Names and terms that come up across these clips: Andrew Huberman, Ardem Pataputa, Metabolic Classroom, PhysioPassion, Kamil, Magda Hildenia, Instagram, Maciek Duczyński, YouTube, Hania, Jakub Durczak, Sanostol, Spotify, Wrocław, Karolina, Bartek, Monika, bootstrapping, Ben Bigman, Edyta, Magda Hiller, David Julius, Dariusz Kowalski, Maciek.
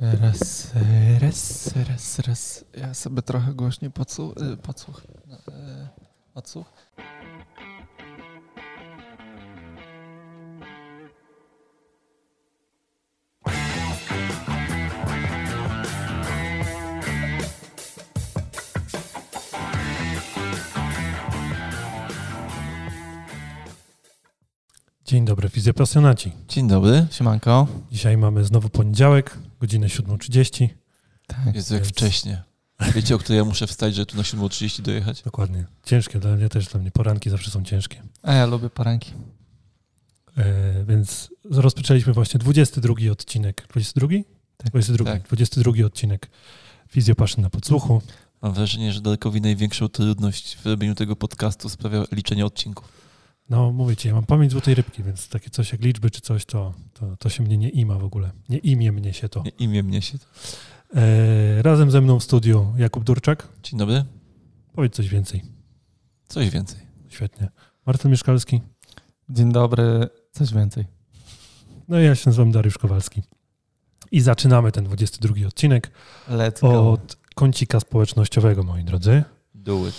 Raz. Ja sobie trochę głośniej odsłuch. Dzień dobry, fizjopasjonaci. Dzień dobry, siemanko. Dzisiaj mamy znowu poniedziałek, godzinę 7:30. Tak, jest jak wcześnie. Wiecie, o której ja muszę wstać, żeby tu na 7:30 dojechać? Dokładnie. Ciężkie dla mnie też, poranki zawsze są ciężkie. A ja lubię poranki. Więc rozpoczęliśmy właśnie 22 odcinek. 22? Tak. 22. Tak. 22 odcinek PhysioPassion na Podsłuchu. Mam wrażenie, że Darkowi największą trudność w robieniu tego podcastu sprawia liczenie odcinków. No mówię ci, ja mam pamięć złotej rybki, więc takie coś jak liczby czy coś, to się mnie nie ima w ogóle. Nie imie mnie się to. Razem ze mną w studiu Jakub Durczak. Dzień dobry. Powiedz coś więcej. Coś więcej. Świetnie. Martin Mieszkalski. Dzień dobry. Coś więcej. No i ja się nazywam Dariusz Kowalski. I zaczynamy ten 22 odcinek. Let's go. Od kącika społecznościowego, moi drodzy. Do it.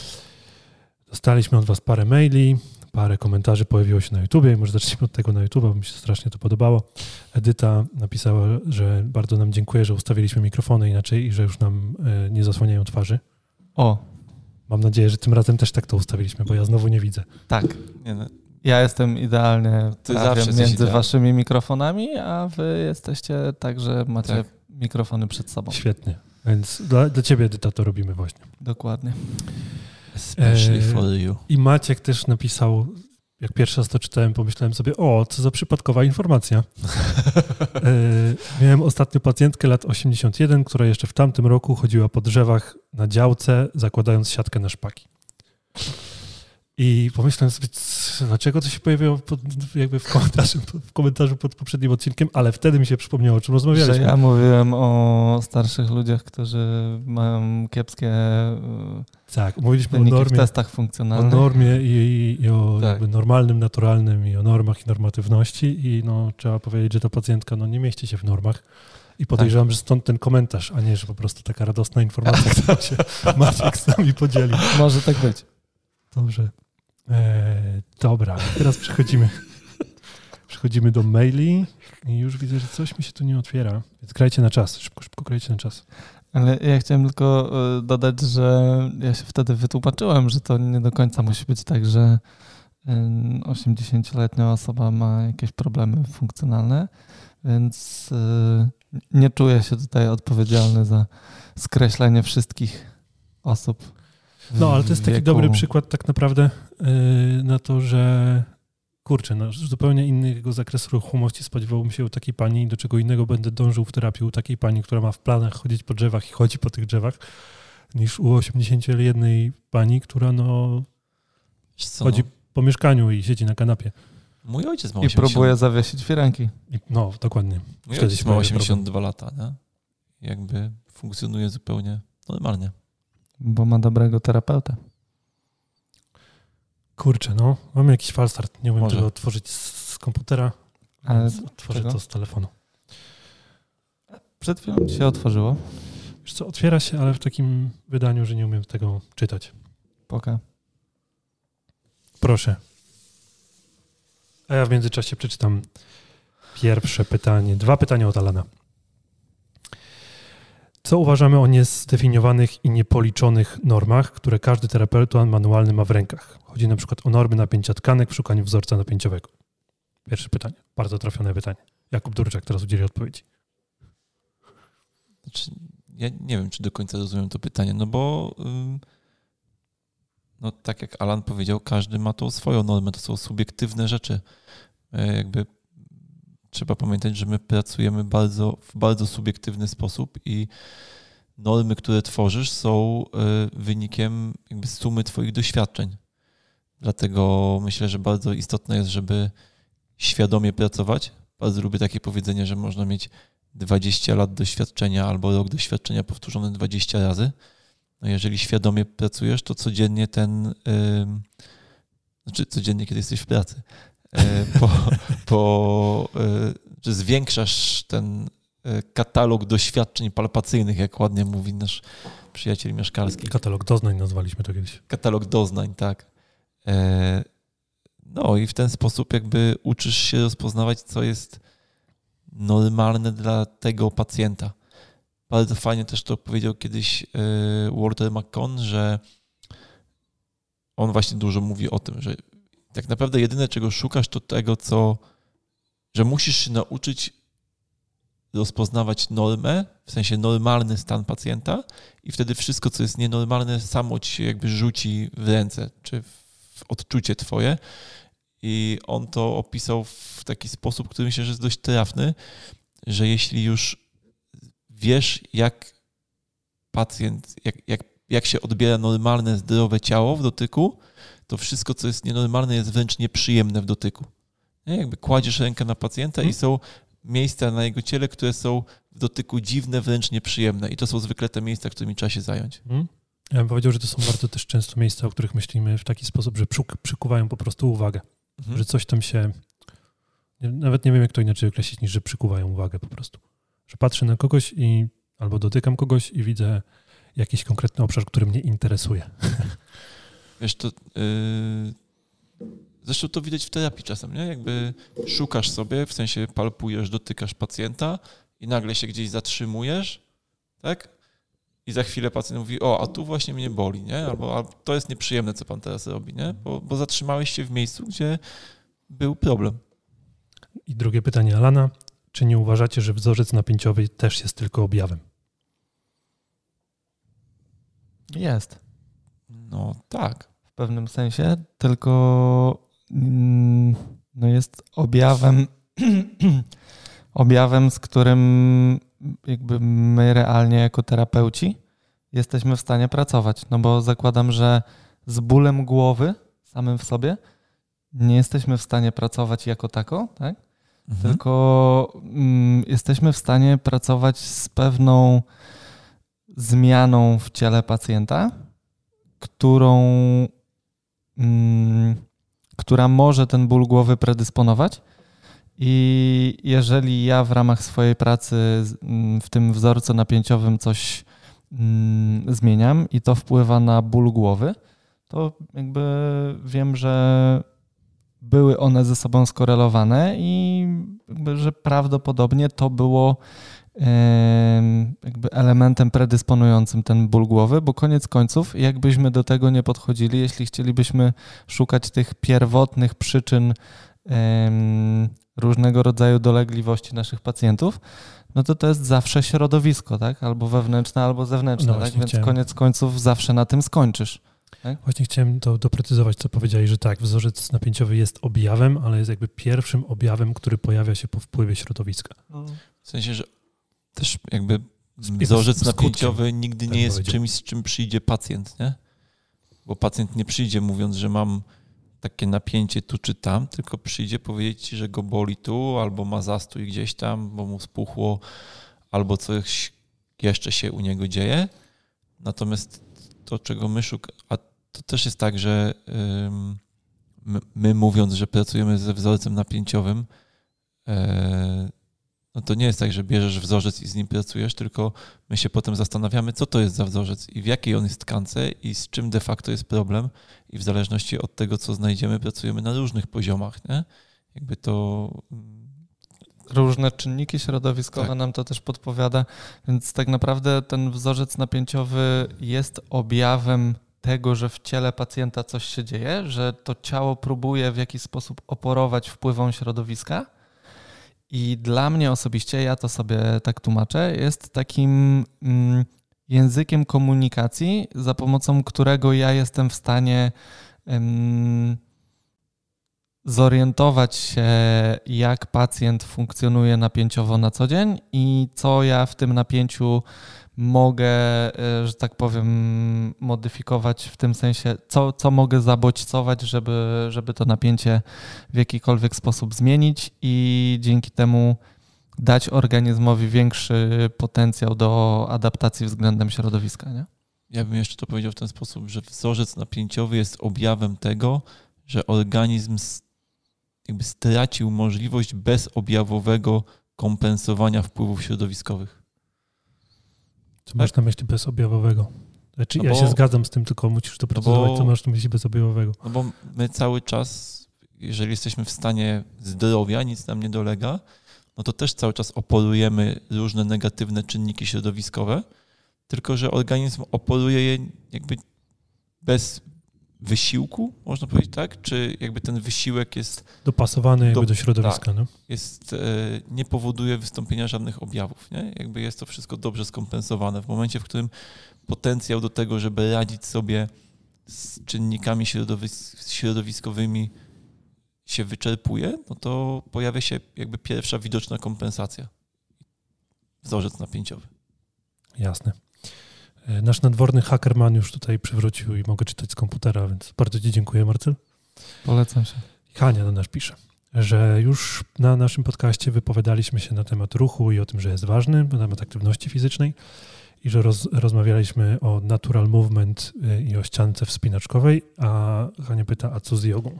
Dostaliśmy od was parę maili. Parę komentarzy pojawiło się na YouTubie. Może zacznijmy od tego na YouTube, bo mi się strasznie to podobało. Edyta napisała, że bardzo nam dziękuję, że ustawiliśmy mikrofony inaczej i że już nam nie zasłaniają twarzy. O! Mam nadzieję, że tym razem też tak to ustawiliśmy, bo ja znowu nie widzę. Tak. Nie, no. Ja jestem idealnie między waszymi mikrofonami, a wy jesteście tak, że macie mikrofony przed sobą. Świetnie. Więc dla ciebie, Edyta, to robimy właśnie. Dokładnie. Especially for you. I Maciek też napisał, jak pierwszy raz to czytałem, pomyślałem sobie, o, co za przypadkowa informacja. Miałem ostatnio pacjentkę lat 81, która jeszcze w tamtym roku chodziła po drzewach na działce, zakładając siatkę na szpaki. I pomyślałem sobie, dlaczego to się pojawiło jakby w komentarzu pod poprzednim odcinkiem, ale wtedy mi się przypomniało, o czym rozmawialiśmy. Że ja mówiłem o starszych ludziach, którzy mają kiepskie mówiliśmy o normie, w testach funkcjonalnych. O normie i o jakby normalnym, naturalnym i o normach i normatywności i no, trzeba powiedzieć, że ta pacjentka nie mieści się w normach. I podejrzewam, że stąd ten komentarz, a nie, że po prostu taka radosna informacja, którą się Maciek z nami podzielił. Może tak być. Dobrze. Dobra, teraz przechodzimy do maili i już widzę, że coś mi się tu nie otwiera, więc grajcie na czas, szybko grajcie na czas. Ale ja chciałem tylko dodać, że ja się wtedy wytłumaczyłem, że to nie do końca musi być tak, że 80-letnia osoba ma jakieś problemy funkcjonalne, więc nie czuję się tutaj odpowiedzialny za skreślenie wszystkich osób. No, ale to jest taki dobry przykład tak naprawdę na to, że zupełnie innego zakresu ruchomości spodziewałbym się u takiej pani i do czego innego będę dążył w terapii u takiej pani, która ma w planach chodzić po drzewach i chodzi po tych drzewach, niż u 81 pani, która chodzi po mieszkaniu i siedzi na kanapie. Mój ojciec ma 80. I próbuje zawiesić firanki. No, dokładnie. Mój ojciec ma 82 lata, nie? Jakby funkcjonuje zupełnie normalnie. Bo ma dobrego terapeuta. Mamy jakiś falstart. Nie umiem tego otworzyć z komputera. Ale otworzę to z telefonu. Przed chwilą się otworzyło. Wiesz co, otwiera się, ale w takim wydaniu, że nie umiem tego czytać. Poka. Proszę. A ja w międzyczasie przeczytam pierwsze pytanie. 2 pytania od Alana. Co uważamy o niezdefiniowanych i niepoliczonych normach, które każdy terapeuta manualny ma w rękach? Chodzi na przykład o normy napięcia tkanek w szukaniu wzorca napięciowego. Pierwsze pytanie. Bardzo trafione pytanie. Jakub Durczak teraz udzieli odpowiedzi. Znaczy, ja nie wiem, czy do końca rozumiem to pytanie, bo tak jak Alan powiedział, każdy ma tą swoją normę. To są subiektywne rzeczy. Jakby trzeba pamiętać, że my pracujemy w bardzo subiektywny sposób i normy, które tworzysz, są wynikiem jakby sumy twoich doświadczeń. Dlatego myślę, że bardzo istotne jest, żeby świadomie pracować. Bardzo lubię takie powiedzenie, że można mieć 20 lat doświadczenia albo rok doświadczenia powtórzone 20 razy. No jeżeli świadomie pracujesz, to codziennie codziennie, kiedy jesteś w pracy, zwiększasz ten katalog doświadczeń palpacyjnych, jak ładnie mówi nasz przyjaciel Mieszkalski. Katalog doznań nazwaliśmy to kiedyś. Katalog doznań, tak. No i w ten sposób jakby uczysz się rozpoznawać, co jest normalne dla tego pacjenta. Bardzo fajnie też to powiedział kiedyś Walter McCone, że on właśnie dużo mówi o tym, że tak naprawdę jedyne, czego szukasz, to tego, że musisz się nauczyć rozpoznawać normę, w sensie normalny stan pacjenta i wtedy wszystko, co jest nienormalne, samo ci jakby rzuci w ręce, czy w odczucie twoje. I on to opisał w taki sposób, który myślę, że jest dość trafny, że jeśli już wiesz, jak pacjent, jak się odbiera normalne, zdrowe ciało w dotyku, to wszystko, co jest nienormalne, jest wręcz nieprzyjemne w dotyku. Nie? Jakby kładziesz rękę na pacjenta i są miejsca na jego ciele, które są w dotyku dziwne, wręcz nieprzyjemne. I to są zwykle te miejsca, którymi trzeba się zająć. Ja bym powiedział, że to są bardzo też często miejsca, o których myślimy w taki sposób, że przykuwają po prostu uwagę. Że coś tam się... Nawet nie wiem, jak to inaczej określić, niż że przykuwają uwagę po prostu. Że patrzę na kogoś i albo dotykam kogoś i widzę jakiś konkretny obszar, który mnie interesuje. Wiesz, to... Zresztą to widać w terapii czasem, nie? Jakby szukasz sobie, w sensie palpujesz, dotykasz pacjenta i nagle się gdzieś zatrzymujesz, tak? I za chwilę pacjent mówi, a tu właśnie mnie boli, nie? Albo to jest nieprzyjemne, co pan teraz robi, nie? Bo zatrzymałeś się w miejscu, gdzie był problem. I drugie pytanie Alana. Czy nie uważacie, że wzorzec napięciowy też jest tylko objawem? Jest. No tak. W pewnym sensie, tylko... No jest objawem, z którym jakby my realnie jako terapeuci jesteśmy w stanie pracować, no bo zakładam, że z bólem głowy samym w sobie nie jesteśmy w stanie pracować jako tako, tak? Tylko jesteśmy w stanie pracować z pewną zmianą w ciele pacjenta, która może ten ból głowy predysponować i jeżeli ja w ramach swojej pracy w tym wzorcu napięciowym coś zmieniam i to wpływa na ból głowy, to jakby wiem, że były one ze sobą skorelowane i jakby, że prawdopodobnie to było jakby elementem predysponującym ten ból głowy, bo koniec końców, jakbyśmy do tego nie podchodzili, jeśli chcielibyśmy szukać tych pierwotnych przyczyn różnego rodzaju dolegliwości naszych pacjentów, no to jest zawsze środowisko, tak? Albo wewnętrzne, albo zewnętrzne, no tak? Więc koniec końców zawsze na tym skończysz. Tak? Właśnie chciałem to doprecyzować, co powiedzieli, że tak, wzorzec napięciowy jest objawem, ale jest jakby pierwszym objawem, który pojawia się po wpływie środowiska. W sensie, że też jakby wzorzec napięciowy nigdy nie jest czymś, z czym przyjdzie pacjent, nie? Bo pacjent nie przyjdzie mówiąc, że mam takie napięcie tu czy tam, tylko przyjdzie powiedzieć ci, że go boli tu, albo ma zastój gdzieś tam, bo mu spuchło, albo coś jeszcze się u niego dzieje. Natomiast to, czego my szukamy, a to też jest tak, że my mówiąc, że pracujemy ze wzorcem napięciowym, no to nie jest tak, że bierzesz wzorzec i z nim pracujesz, tylko my się potem zastanawiamy, co to jest za wzorzec i w jakiej on jest tkance i z czym de facto jest problem i w zależności od tego, co znajdziemy, pracujemy na różnych poziomach, nie? Jakby to... Różne czynniki środowiskowe nam to też podpowiada, więc tak naprawdę ten wzorzec napięciowy jest objawem tego, że w ciele pacjenta coś się dzieje, że to ciało próbuje w jakiś sposób oporować wpływom środowiska. I dla mnie osobiście, ja to sobie tak tłumaczę, jest takim językiem komunikacji, za pomocą którego ja jestem w stanie zorientować się, jak pacjent funkcjonuje napięciowo na co dzień i co ja w tym napięciu mogę, że tak powiem, modyfikować w tym sensie, co mogę zabodźcować, żeby to napięcie w jakikolwiek sposób zmienić i dzięki temu dać organizmowi większy potencjał do adaptacji względem środowiska, nie? Ja bym jeszcze to powiedział w ten sposób, że wzorzec napięciowy jest objawem tego, że organizm jakby stracił możliwość bezobjawowego kompensowania wpływów środowiskowych. Co masz na myśli bezobjawowego? Znaczy, ja się zgadzam z tym, tylko musisz to precyzować, co masz na myśli bezobjawowego. No bo my cały czas, jeżeli jesteśmy w stanie zdrowia, nic nam nie dolega, no to też cały czas oporujemy różne negatywne czynniki środowiskowe, tylko że organizm oporuje je jakby bez wysiłku, można powiedzieć, tak? Czy jakby ten wysiłek jest... dopasowany jakby do środowiska, tak, no? Jest, nie powoduje wystąpienia żadnych objawów, nie? Jakby jest to wszystko dobrze skompensowane. W momencie, w którym potencjał do tego, żeby radzić sobie z czynnikami środowiskowymi się wyczerpuje, no to pojawia się jakby pierwsza widoczna kompensacja. Wzorzec napięciowy. Jasne. Nasz nadworny hackerman już tutaj przywrócił i mogę czytać z komputera, więc bardzo ci dziękuję, Marcel. Polecam się. Hania do nas pisze, że już na naszym podcaście wypowiadaliśmy się na temat ruchu i o tym, że jest ważny, na temat aktywności fizycznej i że rozmawialiśmy o natural movement i o ściance wspinaczkowej, a Hania pyta, a co z jogą?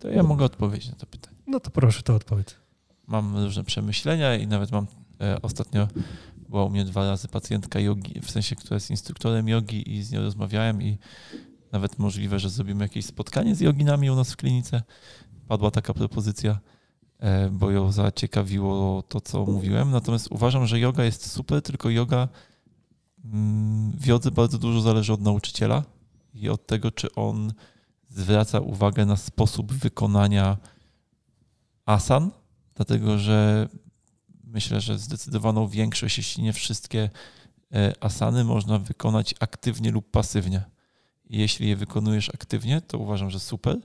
To ja mogę odpowiedzieć na to pytanie. No to proszę, to odpowiedz. Mam różne przemyślenia i nawet mam ostatnio... Była u mnie 2 razy pacjentka jogi, w sensie, która jest instruktorem jogi i z nią rozmawiałem i nawet możliwe, że zrobimy jakieś spotkanie z joginami u nas w klinice. Padła taka propozycja, bo ją zaciekawiło to, co mówiłem. Natomiast uważam, że joga jest super, tylko joga w jodze bardzo dużo zależy od nauczyciela i od tego, czy on zwraca uwagę na sposób wykonania asan, dlatego że myślę, że zdecydowaną większość, jeśli nie wszystkie asany można wykonać aktywnie lub pasywnie. Jeśli je wykonujesz aktywnie, to uważam, że super.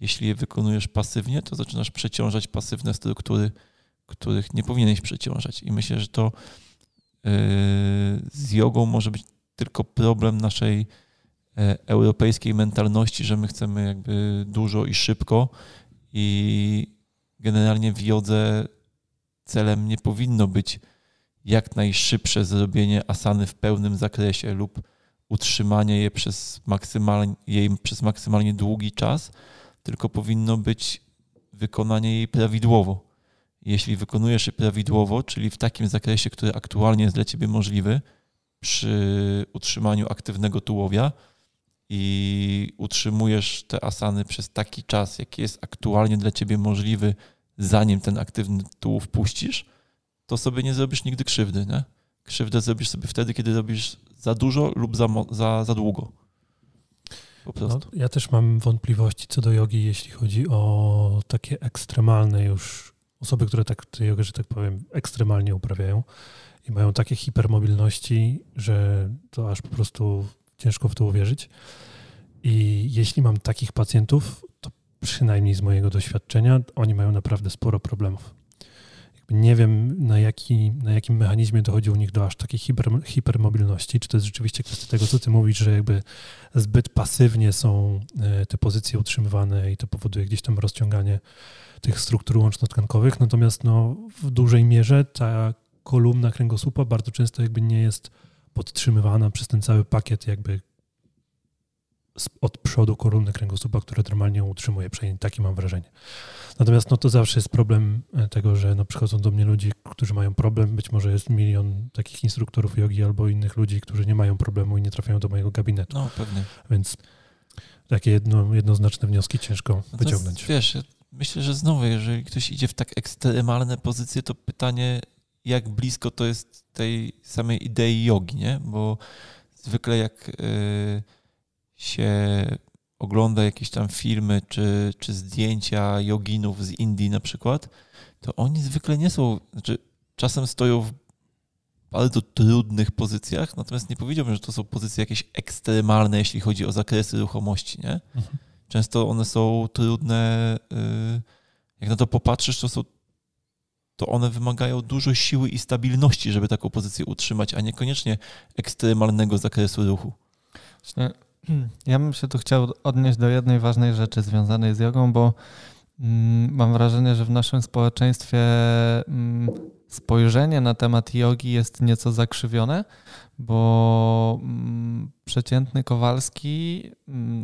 Jeśli je wykonujesz pasywnie, to zaczynasz przeciążać pasywne struktury, których nie powinieneś przeciążać. I myślę, że to z jogą może być tylko problem naszej europejskiej mentalności, że my chcemy jakby dużo i szybko i generalnie w jodze celem nie powinno być jak najszybsze zrobienie asany w pełnym zakresie lub utrzymanie je przez maksymalnie długi czas, tylko powinno być wykonanie jej prawidłowo. Jeśli wykonujesz je prawidłowo, czyli w takim zakresie, który aktualnie jest dla ciebie możliwy przy utrzymaniu aktywnego tułowia i utrzymujesz te asany przez taki czas, jaki jest aktualnie dla ciebie możliwy, zanim ten aktywny tułów puścisz, to sobie nie zrobisz nigdy krzywdy, nie? Krzywdę zrobisz sobie wtedy, kiedy robisz za dużo lub za długo. Po prostu. No, ja też mam wątpliwości co do jogi, jeśli chodzi o takie ekstremalne już osoby, które tak jogę, że tak powiem, ekstremalnie uprawiają i mają takie hipermobilności, że to aż po prostu ciężko w to uwierzyć. I jeśli mam takich pacjentów, to przynajmniej z mojego doświadczenia, oni mają naprawdę sporo problemów. Jakby nie wiem, na jakim mechanizmie dochodzi u nich do aż takiej hipermobilności. Czy to jest rzeczywiście kwestia tego, co ty mówisz, że jakby zbyt pasywnie są te pozycje utrzymywane i to powoduje gdzieś tam rozciąganie tych struktur łącznotkankowych. Natomiast no, w dużej mierze ta kolumna kręgosłupa bardzo często jakby nie jest podtrzymywana przez ten cały pakiet jakby od przodu kolumny kręgosłupa, które normalnie ją utrzymuje, przynajmniej takie mam wrażenie. Natomiast no, to zawsze jest problem tego, że no, przychodzą do mnie ludzie, którzy mają problem, być może jest milion takich instruktorów jogi albo innych ludzi, którzy nie mają problemu i nie trafiają do mojego gabinetu. No pewnie. Więc takie jednoznaczne wnioski ciężko wyciągnąć. Wiesz, myślę, że znowu, jeżeli ktoś idzie w tak ekstremalne pozycje, to pytanie, jak blisko to jest tej samej idei jogi, nie? Bo zwykle jak... się ogląda jakieś tam filmy czy zdjęcia joginów z Indii na przykład, to oni zwykle nie są, znaczy czasem stoją w bardzo trudnych pozycjach, natomiast nie powiedziałbym, że to są pozycje jakieś ekstremalne, jeśli chodzi o zakresy ruchomości, nie? Mhm. Często one są trudne, jak na to popatrzysz, to one wymagają dużo siły i stabilności, żeby taką pozycję utrzymać, a niekoniecznie ekstremalnego zakresu ruchu. Ja bym się tu chciał odnieść do jednej ważnej rzeczy związanej z jogą, bo mam wrażenie, że w naszym społeczeństwie spojrzenie na temat jogi jest nieco zakrzywione, bo przeciętny Kowalski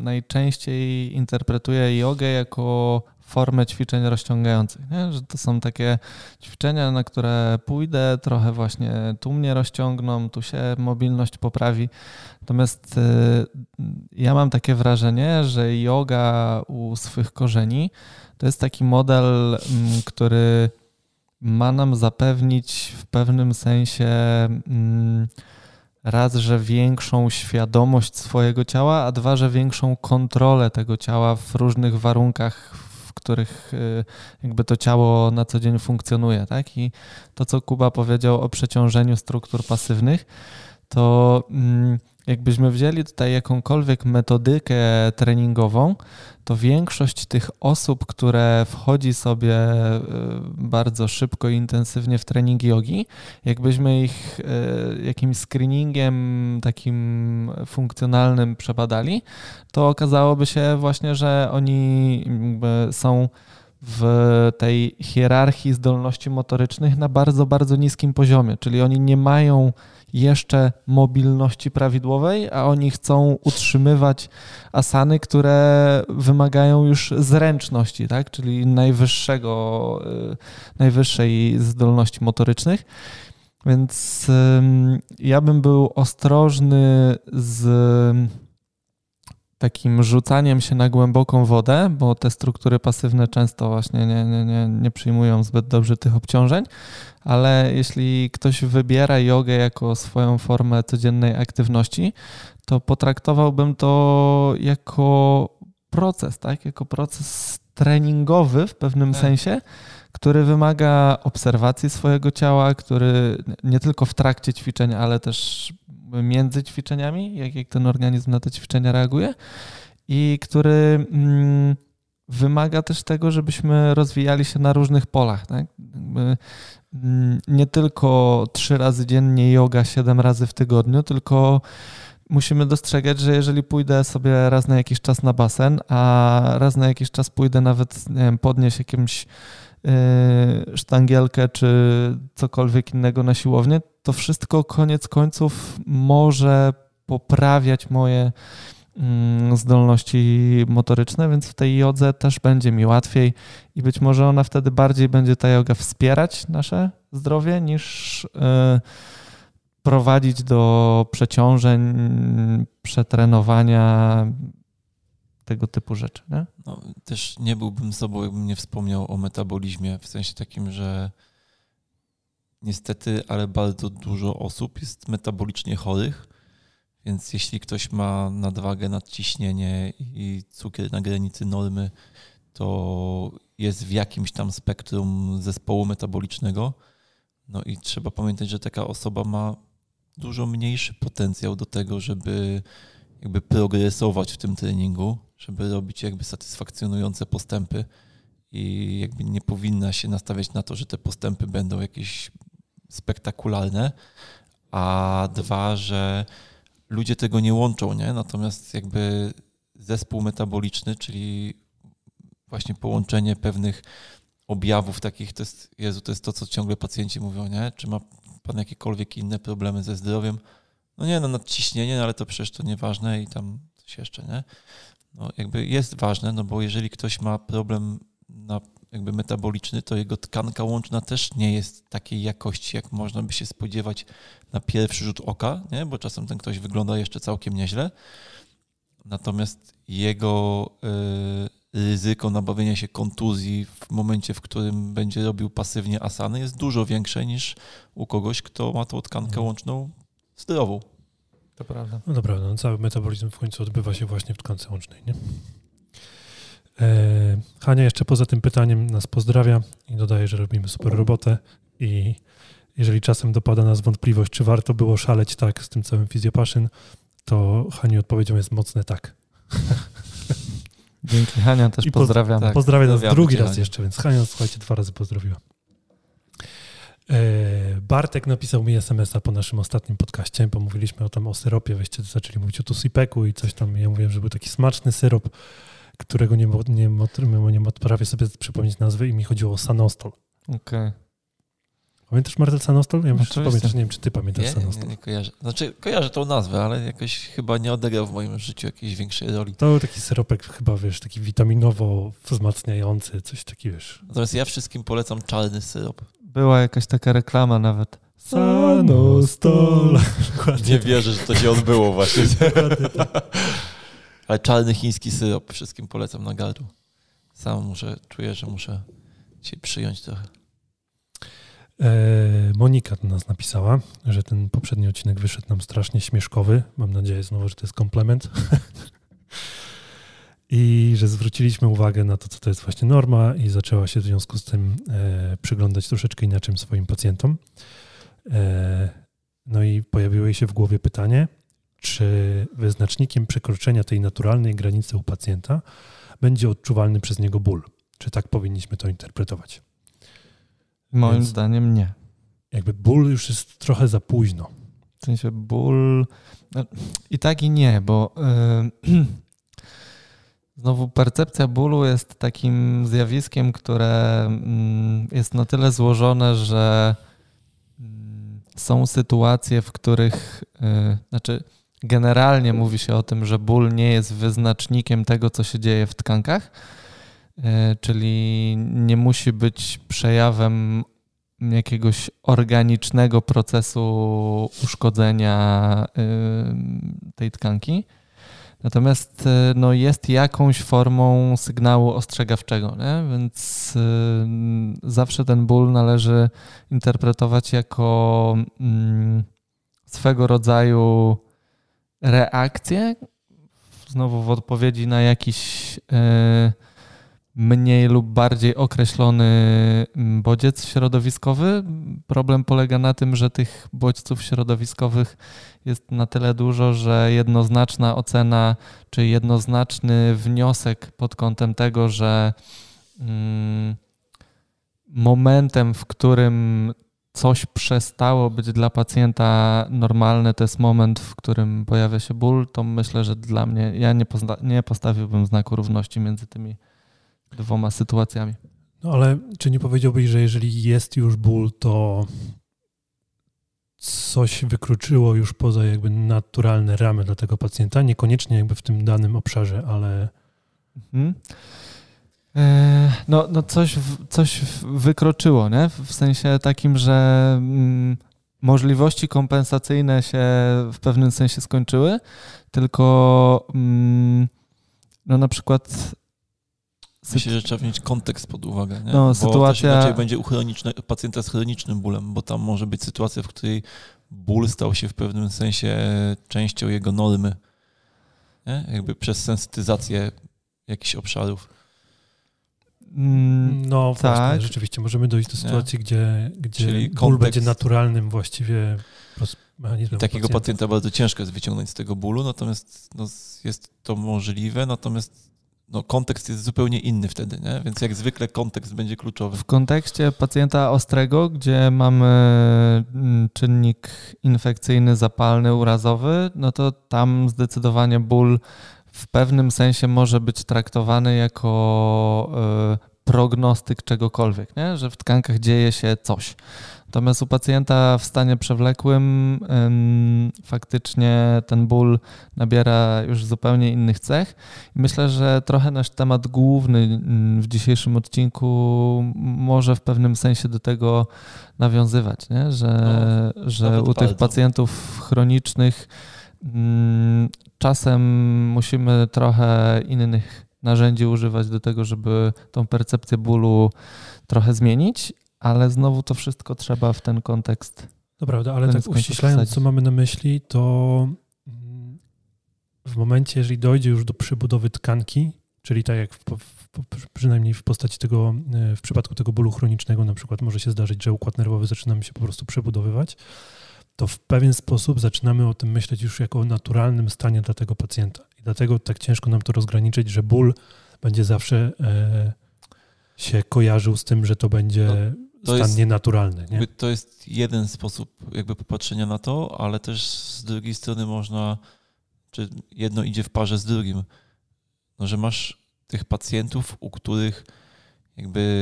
najczęściej interpretuje jogę jako formę ćwiczeń rozciągających, nie? Że to są takie ćwiczenia, na które pójdę, trochę właśnie tu mnie rozciągną, tu się mobilność poprawi. Natomiast ja mam takie wrażenie, że joga u swych korzeni to jest taki model, który ma nam zapewnić w pewnym sensie raz, że większą świadomość swojego ciała, a dwa, że większą kontrolę tego ciała w różnych warunkach, w których jakby to ciało na co dzień funkcjonuje, tak? I to, co Kuba powiedział o przeciążeniu struktur pasywnych, to jakbyśmy wzięli tutaj jakąkolwiek metodykę treningową, to większość tych osób, które wchodzi sobie bardzo szybko i intensywnie w trening jogi, jakbyśmy ich jakimś screeningiem takim funkcjonalnym przebadali, to okazałoby się właśnie, że oni są w tej hierarchii zdolności motorycznych na bardzo, bardzo niskim poziomie, czyli oni nie mają jeszcze mobilności prawidłowej, a oni chcą utrzymywać asany, które wymagają już zręczności, tak? Czyli najwyższej zdolności motorycznych. Więc ja bym był ostrożny z takim rzucaniem się na głęboką wodę, bo te struktury pasywne często właśnie nie przyjmują zbyt dobrze tych obciążeń, ale jeśli ktoś wybiera jogę jako swoją formę codziennej aktywności, to potraktowałbym to jako proces, tak? Jako proces treningowy w pewnym sensie, który wymaga obserwacji swojego ciała, który nie tylko w trakcie ćwiczeń, ale też między ćwiczeniami, jak ten organizm na te ćwiczenia reaguje i który wymaga też tego, żebyśmy rozwijali się na różnych polach. Tak? Nie tylko 3 razy dziennie joga, 7 razy w tygodniu, tylko musimy dostrzegać, że jeżeli pójdę sobie raz na jakiś czas na basen, a raz na jakiś czas pójdę nawet, nie wiem, podnieść jakimś sztangielkę czy cokolwiek innego na siłownię, to wszystko koniec końców może poprawiać moje zdolności motoryczne, więc w tej jodze też będzie mi łatwiej i być może ona wtedy bardziej będzie ta joga wspierać nasze zdrowie niż prowadzić do przeciążeń, przetrenowania, tego typu rzeczy. Nie? No, też nie byłbym sobą, jakbym nie wspomniał o metabolizmie, w sensie takim, że niestety, ale bardzo dużo osób jest metabolicznie chorych, więc jeśli ktoś ma nadwagę, nadciśnienie i cukier na granicy normy, to jest w jakimś tam spektrum zespołu metabolicznego. No i trzeba pamiętać, że taka osoba ma dużo mniejszy potencjał do tego, żeby jakby progresować w tym treningu, żeby robić jakby satysfakcjonujące postępy i jakby nie powinna się nastawiać na to, że te postępy będą jakieś spektakularne, a dwa, że ludzie tego nie łączą, nie? Natomiast jakby zespół metaboliczny, czyli właśnie połączenie pewnych objawów takich, to jest, Jezu, to jest to, co ciągle pacjenci mówią, nie? Czy ma pan jakiekolwiek inne problemy ze zdrowiem? No nie, no nadciśnienie, no ale to przecież to nieważne i tam coś jeszcze, nie? No jakby jest ważne, no bo jeżeli ktoś ma problem jakby metaboliczny, to jego tkanka łączna też nie jest takiej jakości, jak można by się spodziewać na pierwszy rzut oka, nie? Bo czasem ten ktoś wygląda jeszcze całkiem nieźle. Natomiast jego ryzyko nabawienia się kontuzji w momencie, w którym będzie robił pasywnie asany, jest dużo większe niż u kogoś, kto ma tą tkankę łączną zdrową. To prawda. No to prawda. No, cały metabolizm w końcu odbywa się właśnie w tkance łącznej, nie? Hania jeszcze poza tym pytaniem nas pozdrawia i dodaje, że robimy super robotę i jeżeli czasem dopada nas wątpliwość, czy warto było szaleć tak z tym całym PhysioPassion, to Hani odpowiedzią jest mocne tak. Dzięki, Hania, też pozdrawiam. Tak, pozdrawia nas drugi raz Hania. Jeszcze, więc Hania, słuchajcie, 2 razy pozdrowiła. Bartek napisał mi SMS-a po naszym ostatnim podcaście, bo mówiliśmy o syropie, weźcie zaczęli mówić o tusipeku i coś tam, ja mówiłem, że był taki smaczny syrop, którego nie potrafię sobie przypomnieć nazwy i mi chodziło o Sanostol. Okej. Pamiętasz Marcel Sanostol? Ja muszę pamiętać, nie wiem, czy ty pamiętasz Sanostol. Nie, kojarzę. Znaczy, kojarzę tą nazwę, ale jakoś chyba nie odegrał w moim życiu jakiejś większej roli. To był taki syropek chyba, wiesz, taki witaminowo wzmacniający, coś takiego, wiesz. Natomiast ja wszystkim polecam czarny syrop. Była jakaś taka reklama nawet. Sanostol. Nie wierzę, że to się odbyło właśnie. Ale czarny chiński syrop wszystkim polecam na gardło. Sam czuję, że muszę się przyjąć trochę. Monika do nas napisała, że ten poprzedni odcinek wyszedł nam strasznie śmieszkowy. Mam nadzieję znowu, że to jest komplement. I że zwróciliśmy uwagę na to, co to jest właśnie norma i zaczęła się w związku z tym przyglądać troszeczkę inaczej swoim pacjentom. No i pojawiło jej się w głowie pytanie, czy wyznacznikiem przekroczenia tej naturalnej granicy u pacjenta będzie odczuwalny przez niego ból. Czy tak powinniśmy to interpretować? Moim zdaniem nie. Jakby ból już jest trochę za późno. W sensie ból... I tak i nie, bo znowu percepcja bólu jest takim zjawiskiem, które jest na tyle złożone, że są sytuacje, w których... Znaczy generalnie mówi się o tym, że ból nie jest wyznacznikiem tego, co się dzieje w tkankach, czyli nie musi być przejawem jakiegoś organicznego procesu uszkodzenia tej tkanki. Natomiast no, jest jakąś formą sygnału ostrzegawczego, nie? Więc zawsze ten ból należy interpretować jako swego rodzaju reakcję, znowu w odpowiedzi na jakiś mniej lub bardziej określony bodziec środowiskowy. Problem polega na tym, że tych bodźców środowiskowych jest na tyle dużo, że jednoznaczna ocena czy jednoznaczny wniosek pod kątem tego, że momentem, w którym coś przestało być dla pacjenta normalne, to jest moment, w którym pojawia się ból, to myślę, że dla mnie, ja nie postawiłbym znaku równości między tymi dwoma sytuacjami. No ale czy nie powiedziałbyś, że jeżeli jest już ból, to coś wykluczyło już poza jakby naturalne ramy dla tego pacjenta? Niekoniecznie jakby w tym danym obszarze, ale... No coś wykroczyło, nie? W sensie takim, że możliwości kompensacyjne się w pewnym sensie skończyły, tylko no na przykład... Myślę, że trzeba wziąć kontekst pod uwagę, nie? No, sytuacja... Bo to się będzie u pacjenta z chronicznym bólem, bo tam może być sytuacja, w której ból stał się w pewnym sensie częścią jego normy, nie? Jakby przez sensytyzację jakichś obszarów. No tak. Właśnie, rzeczywiście możemy dojść do sytuacji, gdzie ból będzie naturalnym właściwie mechanizmem. Takiego pacjenta bardzo ciężko jest wyciągnąć z tego bólu, natomiast no, jest to możliwe, natomiast no, kontekst jest zupełnie inny wtedy, nie? Więc jak zwykle kontekst będzie kluczowy. W kontekście pacjenta ostrego, gdzie mamy czynnik infekcyjny, zapalny, urazowy, no to tam zdecydowanie ból w pewnym sensie może być traktowany jako prognostyk czegokolwiek, nie? Że w tkankach dzieje się coś. Natomiast u pacjenta w stanie przewlekłym faktycznie ten ból nabiera już zupełnie innych cech. I myślę, że trochę nasz temat główny w dzisiejszym odcinku może w pewnym sensie do tego nawiązywać, nie? Że u tych pacjentów chronicznych czasem musimy trochę innych narzędzi używać do tego, żeby tą percepcję bólu trochę zmienić, ale znowu to wszystko trzeba w ten kontekst. To prawda, ale tak uściślając, co mamy na myśli, to w momencie, jeżeli dojdzie już do przebudowy tkanki, czyli tak jak przynajmniej w postaci tego, w przypadku tego bólu chronicznego na przykład może się zdarzyć, że układ nerwowy zaczyna się po prostu przebudowywać, to w pewien sposób zaczynamy o tym myśleć już jako o naturalnym stanie dla tego pacjenta. I dlatego tak ciężko nam to rozgraniczyć, że ból będzie zawsze się kojarzył z tym, że to będzie stan nienaturalny. Nie? To jest jeden sposób jakby popatrzenia na to, ale też z drugiej strony można, czy jedno idzie w parze z drugim, no, że masz tych pacjentów, u których jakby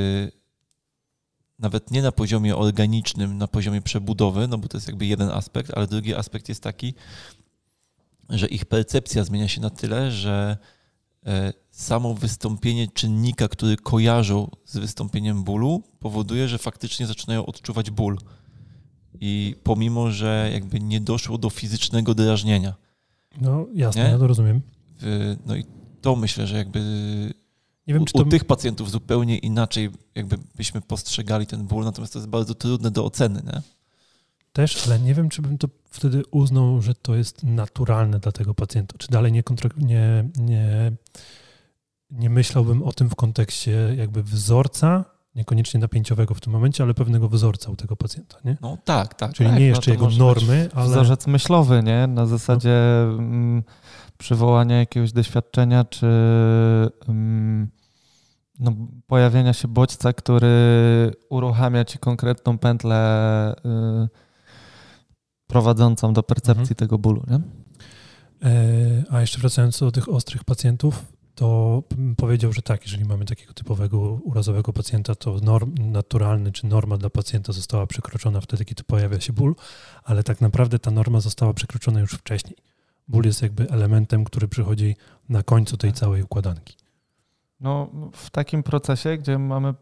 nawet nie na poziomie organicznym, na poziomie przebudowy, no bo to jest jakby jeden aspekt, ale drugi aspekt jest taki, że ich percepcja zmienia się na tyle, że samo wystąpienie czynnika, który kojarzą z wystąpieniem bólu, powoduje, że faktycznie zaczynają odczuwać ból. I pomimo, że jakby nie doszło do fizycznego drażnienia. No jasne, nie? Ja to rozumiem. No i to myślę, że jakby nie wiem, czy to... u tych pacjentów zupełnie inaczej jakby byśmy postrzegali ten ból, natomiast to jest bardzo trudne do oceny, nie? Też, ale nie wiem, czy bym to wtedy uznał, że to jest naturalne dla tego pacjenta. Czy dalej nie myślałbym o tym w kontekście jakby wzorca, niekoniecznie napięciowego w tym momencie, ale pewnego wzorca u tego pacjenta, nie? No tak, tak. Czyli tak, nie jeszcze jego normy, ale... Wzorzec myślowy, nie? Na zasadzie przywołania jakiegoś doświadczenia, czy no, pojawienia się bodźca, który uruchamia ci konkretną pętlę prowadzącą do percepcji tego bólu, nie? A jeszcze wracając do tych ostrych pacjentów, to bym powiedział, że tak, jeżeli mamy takiego typowego urazowego pacjenta, to naturalny czy norma dla pacjenta została przekroczona wtedy, kiedy pojawia się ból, ale tak naprawdę ta norma została przekroczona już wcześniej. Ból jest jakby elementem, który przychodzi na końcu tej całej układanki. No, w takim procesie, gdzie mamy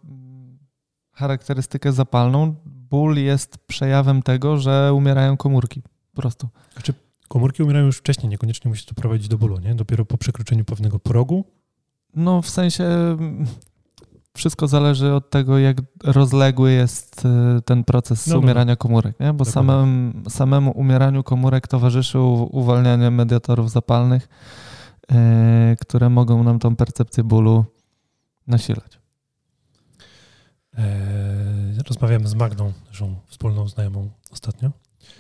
charakterystykę zapalną, ból jest przejawem tego, że umierają komórki po prostu. Znaczy, komórki umierają już wcześniej, niekoniecznie musi to prowadzić do bólu, nie? Dopiero po przekroczeniu pewnego progu? No w sensie wszystko zależy od tego, jak rozległy jest ten proces umierania komórek, nie? Bo samemu umieraniu komórek towarzyszył uwalnianie mediatorów zapalnych, które mogą nam tą percepcję bólu nasilać. Rozmawiałem z Magdą, naszą wspólną znajomą ostatnio.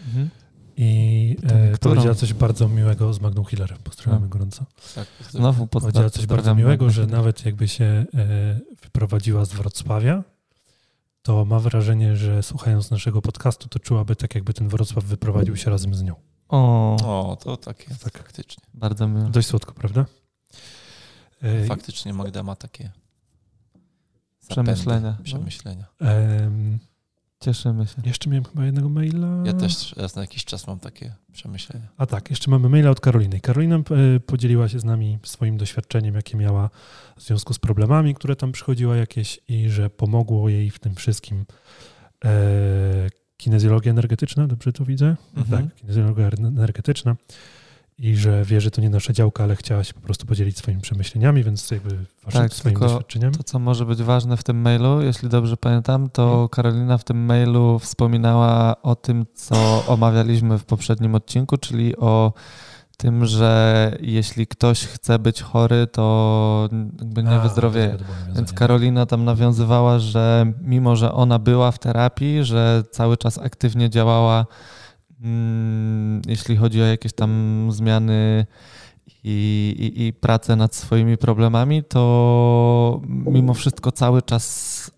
Mhm. I powiedziała coś bardzo miłego z Magdą Hillerem. Pozdrawiamy gorąco. Tak, znowu powiedziała coś bardzo miłego, że nawet jakby się wyprowadziła z Wrocławia, to ma wrażenie, że słuchając naszego podcastu, to czułaby tak, jakby ten Wrocław wyprowadził się razem z nią. O to tak jest. Tak. Faktycznie. Bardzo miło. Dość słodko, prawda? Faktycznie Magda ma takie przemyślenia. Cieszymy się. Jeszcze miałem chyba jednego maila. Ja też raz na jakiś czas mam takie przemyślenia. A tak, jeszcze mamy maila od Karoliny. Karolina podzieliła się z nami swoim doświadczeniem, jakie miała w związku z problemami, które tam przychodziła jakieś i że pomogło jej w tym wszystkim kinezjologia energetyczna, dobrze to widzę? Mhm. Tak, kinezjologia energetyczna i że wie, że to nie nasza działka, ale chciała się po prostu podzielić swoimi przemyśleniami, więc jakby swoimi doświadczeniami. To, co może być ważne w tym mailu, jeśli dobrze pamiętam, to Karolina w tym mailu wspominała o tym, co omawialiśmy w poprzednim odcinku, czyli o tym, że jeśli ktoś chce być chory, to jakby nie wyzdrowieje. Więc Karolina tam nawiązywała, że mimo, że ona była w terapii, że cały czas aktywnie działała, jeśli chodzi o jakieś tam zmiany i pracę nad swoimi problemami, to mimo wszystko cały czas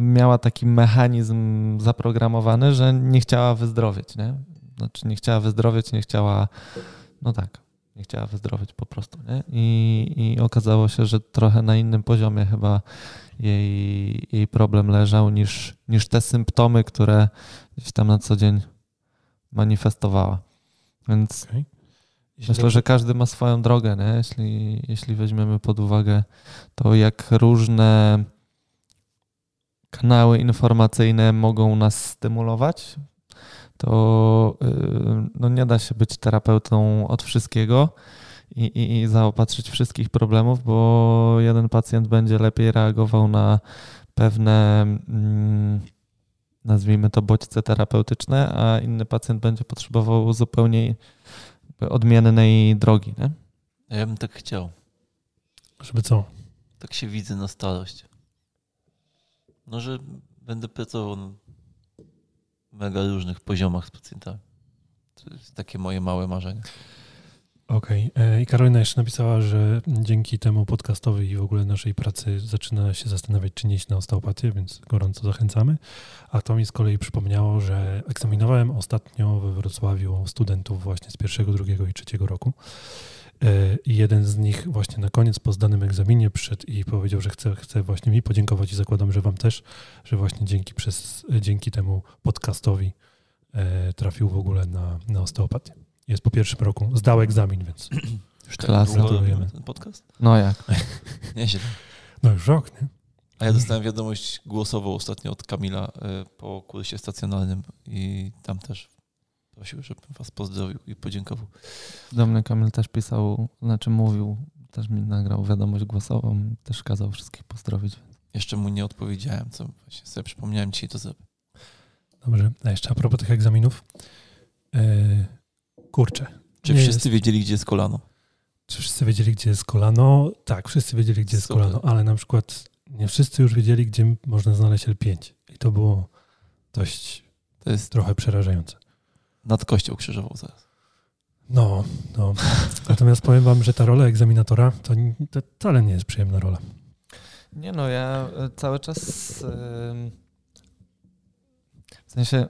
miała taki mechanizm zaprogramowany, że nie chciała wyzdrowieć, nie? Znaczy nie chciała wyzdrowieć po prostu, nie? I okazało się, że trochę na innym poziomie chyba jej problem leżał niż te symptomy, które gdzieś tam na co dzień manifestowała. Więc myślę, że każdy ma swoją drogę, nie? Jeśli weźmiemy pod uwagę to, jak różne kanały informacyjne mogą nas stymulować, to no nie da się być terapeutą od wszystkiego i zaopatrzyć wszystkich problemów, bo jeden pacjent będzie lepiej reagował na pewne, nazwijmy to, bodźce terapeutyczne, a inny pacjent będzie potrzebował zupełnie odmiennej drogi, nie? Ja bym tak chciał. Żeby co? Tak się widzę na starość. No, że będę pracował na mega różnych poziomach z pacjentami. To jest takie moje małe marzenie. Okej. I Karolina jeszcze napisała, że dzięki temu podcastowi i w ogóle naszej pracy zaczyna się zastanawiać, czy nie iść na osteopatię, więc gorąco zachęcamy. A to mi z kolei przypomniało, że egzaminowałem ostatnio we Wrocławiu studentów właśnie z 1., 2. i 3. roku Jeden z nich właśnie na koniec po zdanym egzaminie przyszedł i powiedział, że chce właśnie mi podziękować i zakładam, że wam też, że właśnie dzięki temu podcastowi trafił w ogóle na osteopatię. Jest po pierwszym roku, zdał egzamin, więc już teraz gratulujemy. Ten podcast? No jak? Nieźle. No już rok, nie? A ja dostałem wiadomość głosową ostatnio od Kamila po kursie stacjonarnym i tam też prosił, żebym was pozdrowił i podziękował. Do mnie Kamil też pisał, znaczy mówił, też mi nagrał wiadomość głosową, też kazał wszystkich pozdrowić. Jeszcze mu nie odpowiedziałem, co właśnie sobie przypomniałem, dzisiaj to zrobię. Dobrze, a jeszcze a propos tych egzaminów. Czy wszyscy wiedzieli, gdzie jest kolano? Czy wszyscy wiedzieli, gdzie jest kolano? Tak, wszyscy wiedzieli, gdzie jest kolano, ale na przykład nie wszyscy już wiedzieli, gdzie można znaleźć L5. I to było dość trochę przerażające. Nad kością krzyżową zaraz. No. Natomiast powiem wam, że ta rola egzaminatora to wcale nie jest przyjemna rola. Nie no, ja cały czas w sensie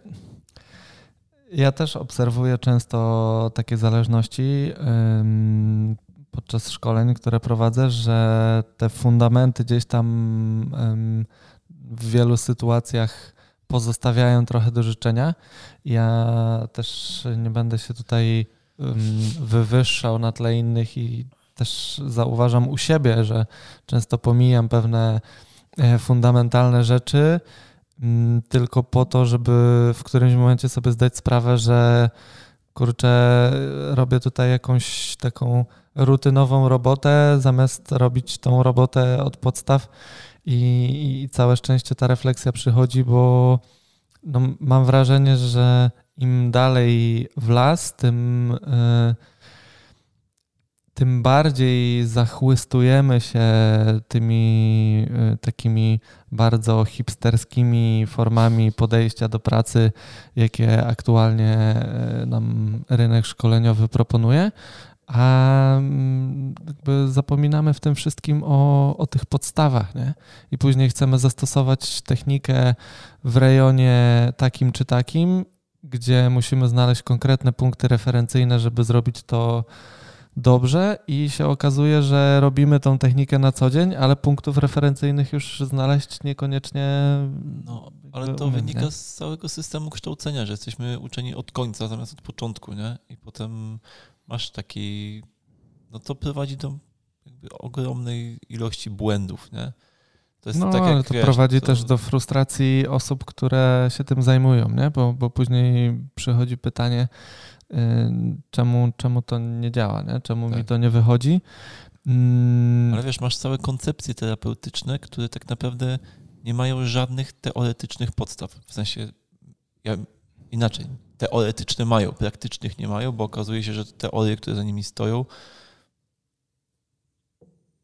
ja też obserwuję często takie zależności podczas szkoleń, które prowadzę, że te fundamenty gdzieś tam w wielu sytuacjach pozostawiają trochę do życzenia. Ja też nie będę się tutaj wywyższał na tle innych i też zauważam u siebie, że często pomijam pewne fundamentalne rzeczy tylko po to, żeby w którymś momencie sobie zdać sprawę, że kurczę, robię tutaj jakąś taką rutynową robotę, zamiast robić tą robotę od podstaw. I całe szczęście ta refleksja przychodzi, bo no, mam wrażenie, że im dalej w las, tym bardziej zachłystujemy się tymi takimi bardzo hipsterskimi formami podejścia do pracy, jakie aktualnie nam rynek szkoleniowy proponuje. A jakby zapominamy w tym wszystkim o tych podstawach, nie? I później chcemy zastosować technikę w rejonie takim czy takim, gdzie musimy znaleźć konkretne punkty referencyjne, żeby zrobić to dobrze i się okazuje, że robimy tą technikę na co dzień, ale punktów referencyjnych już znaleźć niekoniecznie. No, ale to wynika z całego systemu kształcenia, że jesteśmy uczeni od końca zamiast od początku, nie? I potem masz taki, no to prowadzi do jakby ogromnej ilości błędów, nie? To jest tak, ale to prowadzi też do frustracji osób, które się tym zajmują, nie? Bo później przychodzi pytanie, czemu to nie działa, nie? Czemu mi to nie wychodzi? Ale wiesz, masz całe koncepcje terapeutyczne, które tak naprawdę nie mają żadnych teoretycznych podstaw. W sensie, inaczej, teoretyczne mają, praktycznych nie mają, bo okazuje się, że teorie, które za nimi stoją,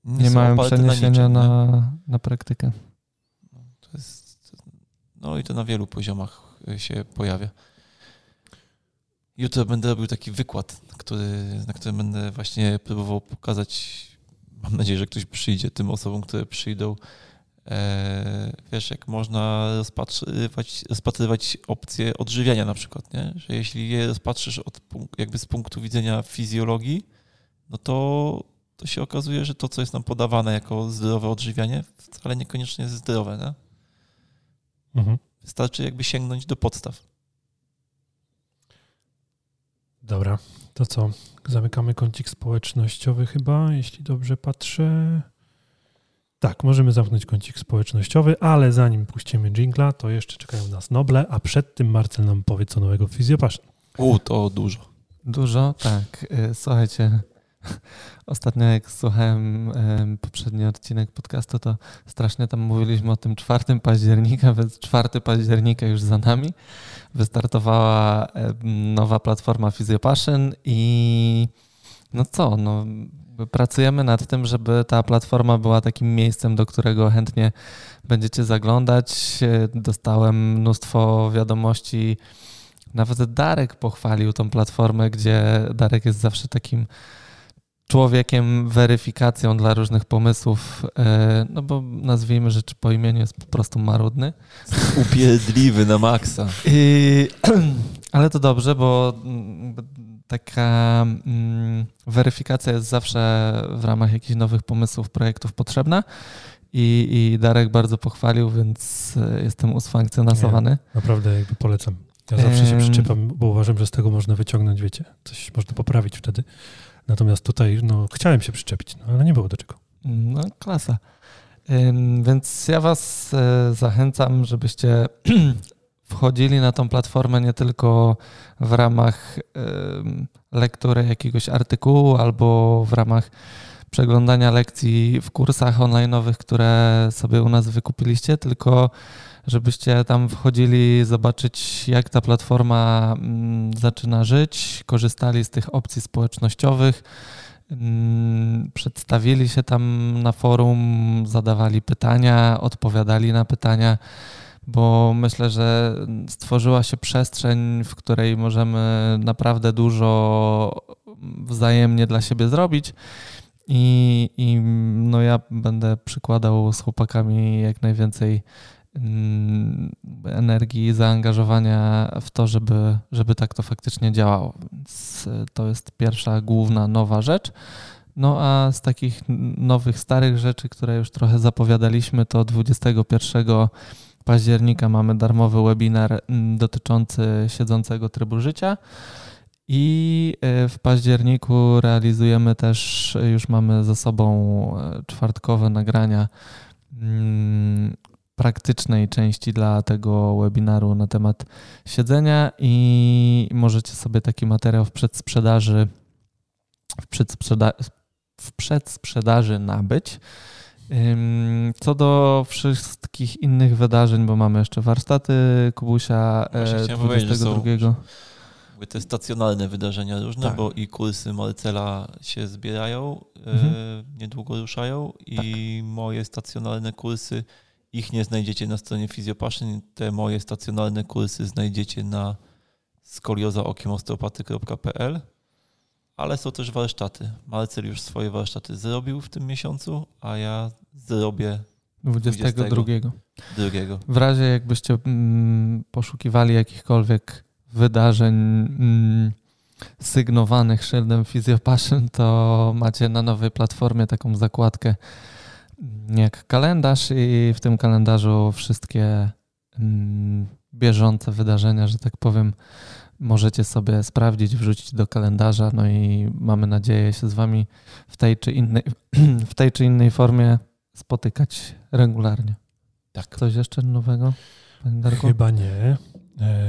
nie mają przeniesienia na praktykę. No i to na wielu poziomach się pojawia. Jutro będę robił taki wykład, na którym będę właśnie próbował pokazać, mam nadzieję, że ktoś przyjdzie, tym osobom, które przyjdą, wiesz, jak można rozpatrywać opcje odżywiania na przykład, nie? Że jeśli je rozpatrzysz jakby z punktu widzenia fizjologii, no to się okazuje, że to, co jest nam podawane jako zdrowe odżywianie, wcale niekoniecznie jest zdrowe, nie? Mhm. Wystarczy jakby sięgnąć do podstaw. Dobra, to co? Zamykamy kącik społecznościowy chyba, jeśli dobrze patrzę. Tak, możemy zamknąć kącik społecznościowy, ale zanim puścimy dżingla, to jeszcze czekają nas Noble, a przed tym Marcel nam powie, co nowego w PhysioPassion. To dużo. Dużo? Tak. Słuchajcie, ostatnio jak słuchałem poprzedni odcinek podcastu, to strasznie tam mówiliśmy o tym 4 października, więc 4 października już za nami. Wystartowała nowa platforma PhysioPassion i pracujemy nad tym, żeby ta platforma była takim miejscem, do którego chętnie będziecie zaglądać. Dostałem mnóstwo wiadomości. Nawet Darek pochwalił tą platformę, gdzie Darek jest zawsze takim człowiekiem, weryfikacją dla różnych pomysłów, no bo nazwijmy rzeczy po imieniu, jest po prostu marudny. Upierdliwy na maksa. Ale to dobrze, bo taka weryfikacja jest zawsze w ramach jakichś nowych pomysłów, projektów potrzebna. I Darek bardzo pochwalił, więc jestem usatysfakcjonowany. Ja, naprawdę jakby polecam. Ja zawsze się przyczepam, bo uważam, że z tego można wyciągnąć, wiecie, coś można poprawić wtedy. Natomiast tutaj no, chciałem się przyczepić, no, ale nie było do czego. No klasa. Więc ja was zachęcam, żebyście wchodzili na tą platformę nie tylko w ramach lektury jakiegoś artykułu albo w ramach przeglądania lekcji w kursach online'owych, które sobie u nas wykupiliście, tylko żebyście tam wchodzili zobaczyć, jak ta platforma zaczyna żyć, korzystali z tych opcji społecznościowych, przedstawili się tam na forum, zadawali pytania, odpowiadali na pytania, bo myślę, że stworzyła się przestrzeń, w której możemy naprawdę dużo wzajemnie dla siebie zrobić. I no ja będę przykładał z chłopakami jak najwięcej energii i zaangażowania w to, żeby tak to faktycznie działało. Więc to jest pierwsza główna nowa rzecz. No a z takich nowych, starych rzeczy, które już trochę zapowiadaliśmy, to 21 października mamy darmowy webinar dotyczący siedzącego trybu życia. I w październiku realizujemy też, już mamy za sobą czwartkowe nagrania praktycznej części dla tego webinaru na temat siedzenia i możecie sobie taki materiał w przedsprzedaży nabyć. Co do wszystkich innych wydarzeń, bo mamy jeszcze warsztaty Kubusia 22. Te stacjonalne wydarzenia różne, tak. Bo i kursy Marcela się zbierają, niedługo ruszają i moje stacjonalne kursy, ich nie znajdziecie na stronie PhysioPassion, te moje stacjonalne kursy znajdziecie na skoliozaokiemosteopaty.pl, ale są też warsztaty. Marcel już swoje warsztaty zrobił w tym miesiącu, a ja zrobię 22. W razie jakbyście poszukiwali jakichkolwiek wydarzeń sygnowanych szyldem PhysioPassion, to macie na nowej platformie taką zakładkę jak kalendarz i w tym kalendarzu wszystkie bieżące wydarzenia, że tak powiem, możecie sobie sprawdzić, wrzucić do kalendarza. No i mamy nadzieję się z wami w tej czy innej formie spotykać regularnie. Tak. Coś jeszcze nowego, panie Darku? Chyba nie.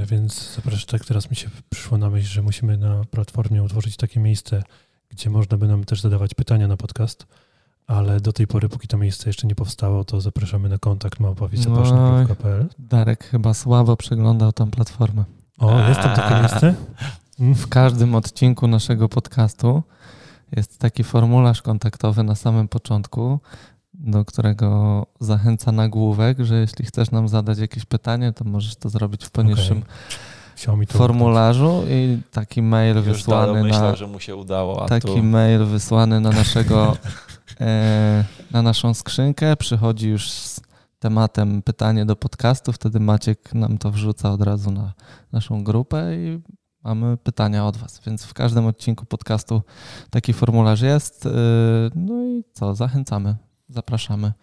Więc zapraszam, tak teraz mi się przyszło na myśl, że musimy na platformie utworzyć takie miejsce, gdzie można by nam też zadawać pytania na podcast, ale do tej pory, póki to miejsce jeszcze nie powstało, to zapraszamy na kontakt małpa.pl. Darek chyba słabo przeglądał tą platformę. O, jest tam takie miejsce? W każdym odcinku naszego podcastu jest taki formularz kontaktowy na samym początku, do którego zachęca nagłówek, że jeśli chcesz nam zadać jakieś pytanie, to możesz to zrobić w poniższym formularzu i taki mail już wysłany na... Myślę, że mu się udało, mail wysłany na naszego na naszą skrzynkę przychodzi już z tematem pytanie do podcastu, wtedy Maciek nam to wrzuca od razu na naszą grupę i mamy pytania od was, więc w każdym odcinku podcastu taki formularz jest. No i co? Zachęcamy. Zapraszamy.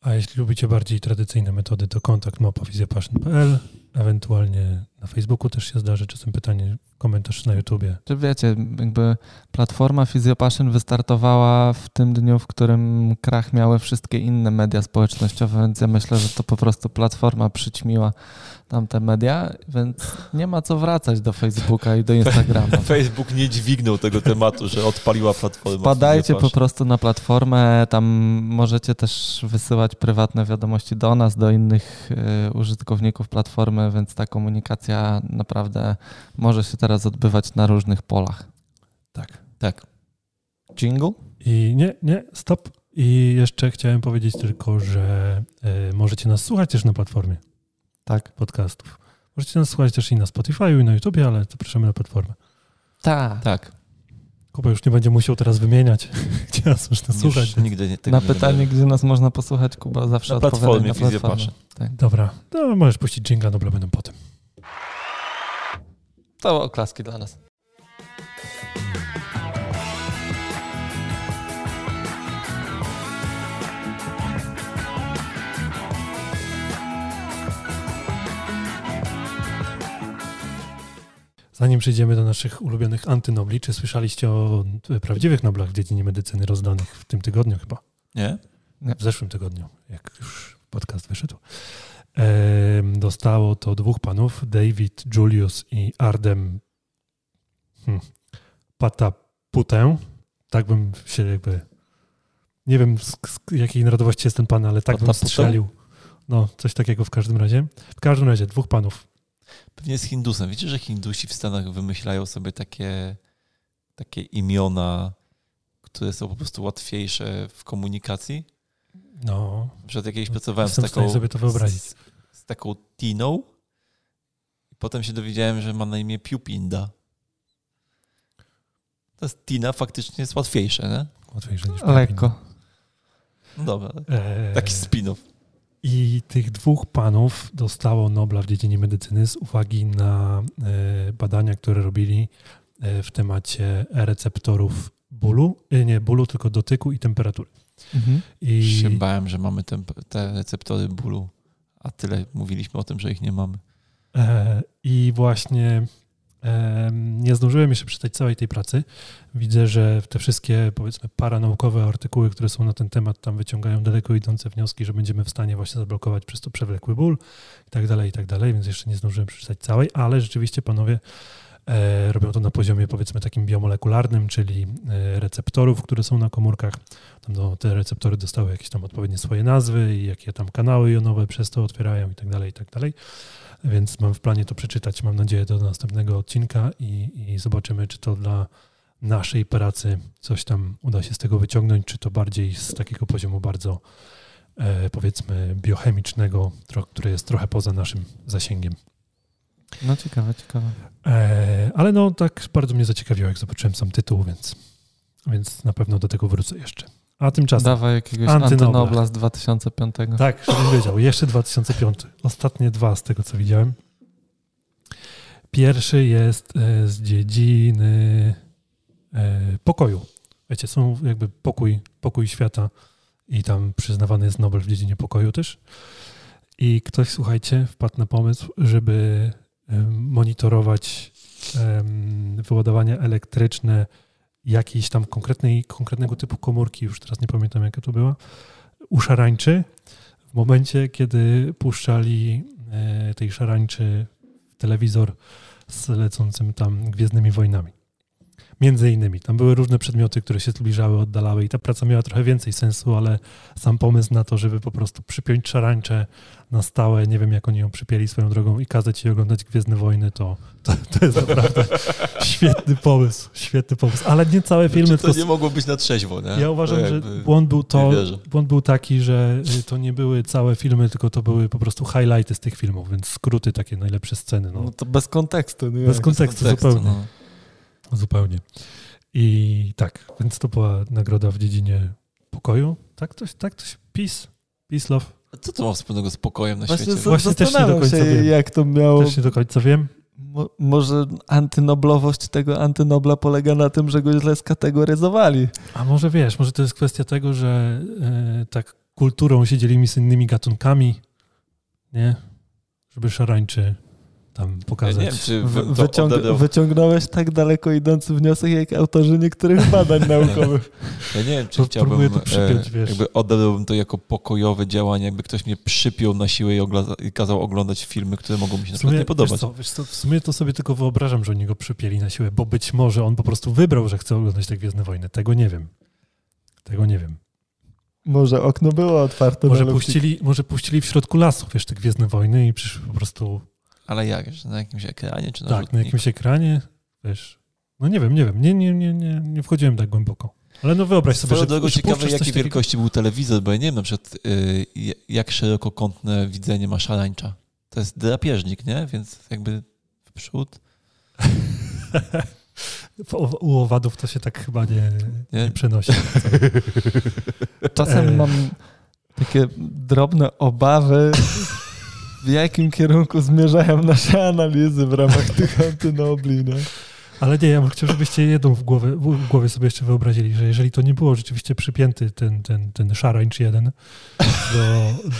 A jeśli lubicie bardziej tradycyjne metody, to kontakt małpa.pl, ewentualnie na Facebooku też się zdarzy czasem pytanie, komentarz na YouTubie. Czy wiecie, jakby platforma PhysioPassion wystartowała w tym dniu, w którym krach miały wszystkie inne media społecznościowe, więc ja myślę, że to po prostu platforma przyćmiła tamte media, więc nie ma co wracać do Facebooka i do Instagrama. Facebook nie dźwignął tego tematu, że odpaliła platformę. Wpadajcie po prostu na platformę, tam możecie też wysyłać prywatne wiadomości do nas, do innych użytkowników platformy, więc ta komunikacja naprawdę może się teraz odbywać na różnych polach. Tak. Jingle? I nie, stop. I jeszcze chciałem powiedzieć tylko, że możecie nas słuchać też na platformie. Tak. Podcastów. Możecie nas słuchać też i na Spotify, i na YouTubie, ale zapraszamy na platformę. Tak. Kuba już nie będzie musiał teraz wymieniać, gdzie nas można słuchać. Nigdy tego na pytanie, gdzie nas można posłuchać, Kuba zawsze odpowiada na platformie. Tak. Dobra, to możesz puścić dżingla, dobra, będą potem. To oklaski dla nas. Zanim przejdziemy do naszych ulubionych antynobli, czy słyszeliście o prawdziwych noblach w dziedzinie medycyny rozdanych w tym tygodniu chyba? Nie. W zeszłym tygodniu, jak już podcast wyszedł. Dostało to dwóch panów, David Julius i Ardem Pataputę. Tak bym się jakby... Nie wiem, z jakiej narodowości jest ten pan, ale tak bym strzelił. No, coś takiego w każdym razie. W każdym razie dwóch panów. Pewnie z Hindusem. Wiecie, że Hindusi w Stanach wymyślają sobie takie imiona, które są po prostu łatwiejsze w komunikacji? No. Na przykład jak kiedyś pracowałem z taką... sobie to wyobrazić. Z taką Tiną. I potem się dowiedziałem, że ma na imię Piupinda. To jest Tina, faktycznie jest łatwiejsze, nie? Łatwiejsze niż Piupinda. Lekko. No dobra. Taki spin-off. I tych dwóch panów dostało Nobla w dziedzinie medycyny z uwagi na badania, które robili w temacie receptorów bólu, tylko dotyku i temperatury. Mhm. I się bałem, że mamy te receptory bólu, a tyle mówiliśmy o tym, że ich nie mamy. I właśnie nie zdążyłem jeszcze przeczytać całej tej pracy. Widzę, że te wszystkie, powiedzmy, paranaukowe artykuły, które są na ten temat, tam wyciągają daleko idące wnioski, że będziemy w stanie właśnie zablokować przez to przewlekły ból i tak dalej, więc jeszcze nie zdążyłem przeczytać całej, ale rzeczywiście panowie robią to na poziomie, powiedzmy, takim biomolekularnym, czyli receptorów, które są na komórkach. Tam, no, te receptory dostały jakieś tam odpowiednie swoje nazwy i jakie tam kanały jonowe przez to otwierają i tak dalej, więc mam w planie to przeczytać, mam nadzieję, do następnego odcinka i zobaczymy, czy to dla naszej pracy coś tam uda się z tego wyciągnąć, czy to bardziej z takiego poziomu bardzo, powiedzmy, biochemicznego, które jest trochę poza naszym zasięgiem. No ciekawe. Ale no tak bardzo mnie zaciekawiło, jak zobaczyłem sam tytuł, więc na pewno do tego wrócę jeszcze. A tymczasem... Dawaj jakiegoś antynobla z 2005. Tak, żebym wiedział. Jeszcze 2005. Ostatnie dwa z tego, co widziałem. Pierwszy jest z dziedziny pokoju. Wiecie, są jakby pokój świata i tam przyznawany jest Nobel w dziedzinie pokoju też. I ktoś, słuchajcie, wpadł na pomysł, żeby monitorować wyładowania elektryczne jakiejś tam konkretnego typu komórki, już teraz nie pamiętam, jaka to była, u szarańczy w momencie, kiedy puszczali tej szarańczy telewizor z lecącym tam Gwiezdnymi Wojnami. Między innymi. Tam były różne przedmioty, które się zbliżały, oddalały i ta praca miała trochę więcej sensu, ale sam pomysł na to, żeby po prostu przypiąć szarańczę na stałe, nie wiem, jak oni ją przypięli swoją drogą i kazać jej oglądać Gwiezdne Wojny, to jest naprawdę świetny pomysł. Ale nie całe filmy... Znaczy, to nie mogło być na trzeźwo, nie? Ja uważam, że błąd był taki, że to nie były całe filmy, tylko to były po prostu highlighty z tych filmów, więc skróty, takie najlepsze sceny. No to bez kontekstu. Nie? Bez kontekstu zupełnie. No. Zupełnie. I tak, więc to była nagroda w dziedzinie pokoju. Tak to się peace, love. A co to ma wspólnego z pokojem na świecie? Właśnie też nie do końca wiem. Jak to miało... Też nie do końca wiem. Może antynoblowość tego antynobla polega na tym, że go źle skategoryzowali. A może wiesz, może to jest kwestia tego, że tak kulturą się dzielimy z innymi gatunkami, nie? Żeby szarańczy... tam pokazać. Ja nie wiem, czy wyciągnąłeś tak daleko idący wniosek, jak autorzy niektórych badań naukowych. Ja nie wiem, czy chciałbym to przypiąć, wiesz. Jakby oddałbym to jako pokojowe działanie, jakby ktoś mnie przypiął na siłę i kazał oglądać filmy, które mogą mi się na przykład nie podobać. Wiesz co, w sumie to sobie tylko wyobrażam, że oni go przypięli na siłę, bo być może on po prostu wybrał, że chce oglądać te Gwiezdne Wojny. Tego nie wiem. Może okno było otwarte. Może puścili w środku lasu, wiesz, te Gwiezdne Wojny i przyszły po prostu... Ale jak? Na jakimś ekranie? Czy na rzutniku? Na jakimś ekranie, wiesz. No nie wiem. Nie wchodziłem tak głęboko. Ale no wyobraź sobie, że... Ciekawe, jakiej wielkości był telewizor, bo ja nie wiem na przykład, jak szerokokątne widzenie ma szarańcza. To jest drapieżnik, nie? Więc jakby w przód. U owadów to się tak chyba nie przenosi. Czasem mam takie drobne obawy... w jakim kierunku zmierzają nasze analizy w ramach tych antynobli. No? Ale nie, ja bym chciał, żebyście jedną w głowie sobie jeszcze wyobrazili, że jeżeli to nie było rzeczywiście przypięty ten szarańcz jeden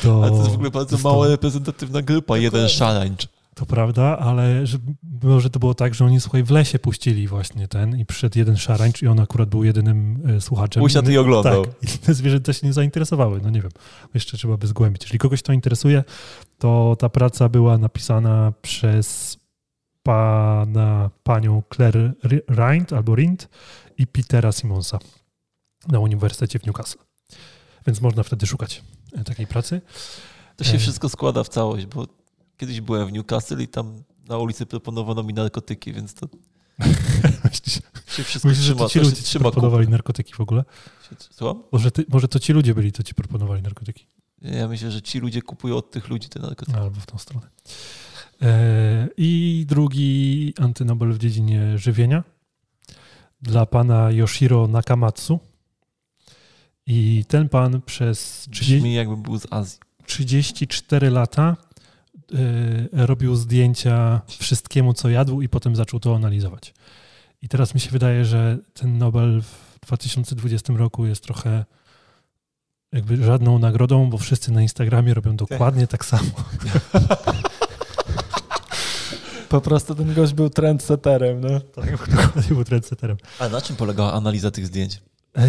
do... Ale to jest w ogóle bardzo mało reprezentatywna grupa, jeden szarańcz. to prawda, ale że, może to było tak, że oni słuchaj w lesie puścili właśnie ten i przyszedł jeden szarańcz i on akurat był jedynym słuchaczem. Usiadł i oglądał. Tak, i te zwierzęta się nie zainteresowały, no nie wiem, jeszcze trzeba by zgłębić. Jeśli kogoś to interesuje, to ta praca była napisana przez panią Claire Rind albo Rind i Petera Simonsa na Uniwersytecie w Newcastle. Więc można wtedy szukać takiej pracy. To się wszystko składa w całość, bo kiedyś byłem w Newcastle i tam na ulicy proponowano mi narkotyki, więc to się wszystko myślę, trzyma. Że to ci ludzie ci proponowali narkotyki w ogóle? Słucham? Może to ci ludzie byli, co ci proponowali narkotyki? Ja myślę, że ci ludzie kupują od tych ludzi te narkotyki. Albo w tą stronę. I drugi antynobel w dziedzinie żywienia dla pana Yoshirō Nakamatsu. I ten pan przez... Brzmi jakby był z Azji. 34 lata robił zdjęcia wszystkiemu, co jadł i potem zaczął to analizować. I teraz mi się wydaje, że ten Nobel w 2020 roku jest trochę jakby żadną nagrodą, bo wszyscy na Instagramie robią dokładnie tak samo. Po prostu ten gość był trendseterem. No. Tak, dokładnie był trendseterem. A na czym polegała analiza tych zdjęć?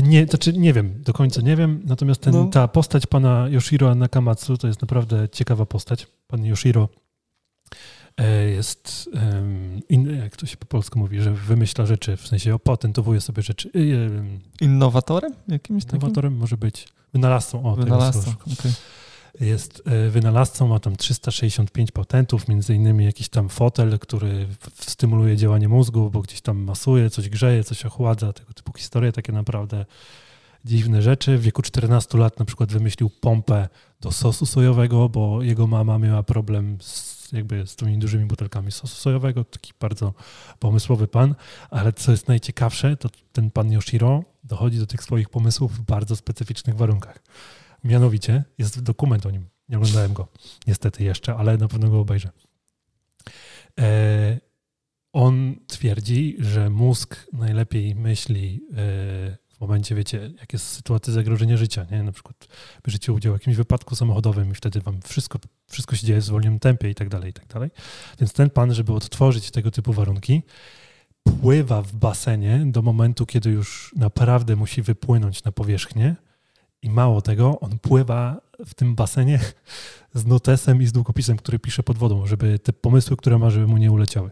Nie, to czy nie wiem, do końca nie wiem, natomiast ta postać pana Yoshiro Nakamatsu to jest naprawdę ciekawa postać. Pan Yoshiro jest, jak to się po polsku mówi, że wymyśla rzeczy, w sensie opatentowuje sobie rzeczy. Innowatorem? Jakimś takim? Innowatorem może być. Wynalazcą. Okay. Jest wynalazcą, ma tam 365 patentów, między innymi jakiś tam fotel, który stymuluje działanie mózgu, bo gdzieś tam masuje, coś grzeje, coś ochładza, tego typu historie, takie naprawdę dziwne rzeczy. W wieku 14 lat na przykład wymyślił pompę do sosu sojowego, bo jego mama miała problem z tymi dużymi butelkami sosu sojowego, taki bardzo pomysłowy pan, ale co jest najciekawsze, to ten pan Yoshiro dochodzi do tych swoich pomysłów w bardzo specyficznych warunkach. Mianowicie jest dokument o nim. Nie oglądałem go niestety jeszcze, ale na pewno go obejrzę. On twierdzi, że mózg najlepiej myśli w momencie, wiecie, jak jest sytuacja zagrożenia życia, nie? Na przykład bierzecie udział w jakimś wypadku samochodowym i wtedy wam wszystko się dzieje w zwolnionym tempie i tak dalej, i tak dalej. Więc ten pan, żeby odtworzyć tego typu warunki, pływa w basenie do momentu, kiedy już naprawdę musi wypłynąć na powierzchnię. I mało tego, on pływa w tym basenie z notesem i z długopisem, który pisze pod wodą, żeby te pomysły, które ma, żeby mu nie uleciały.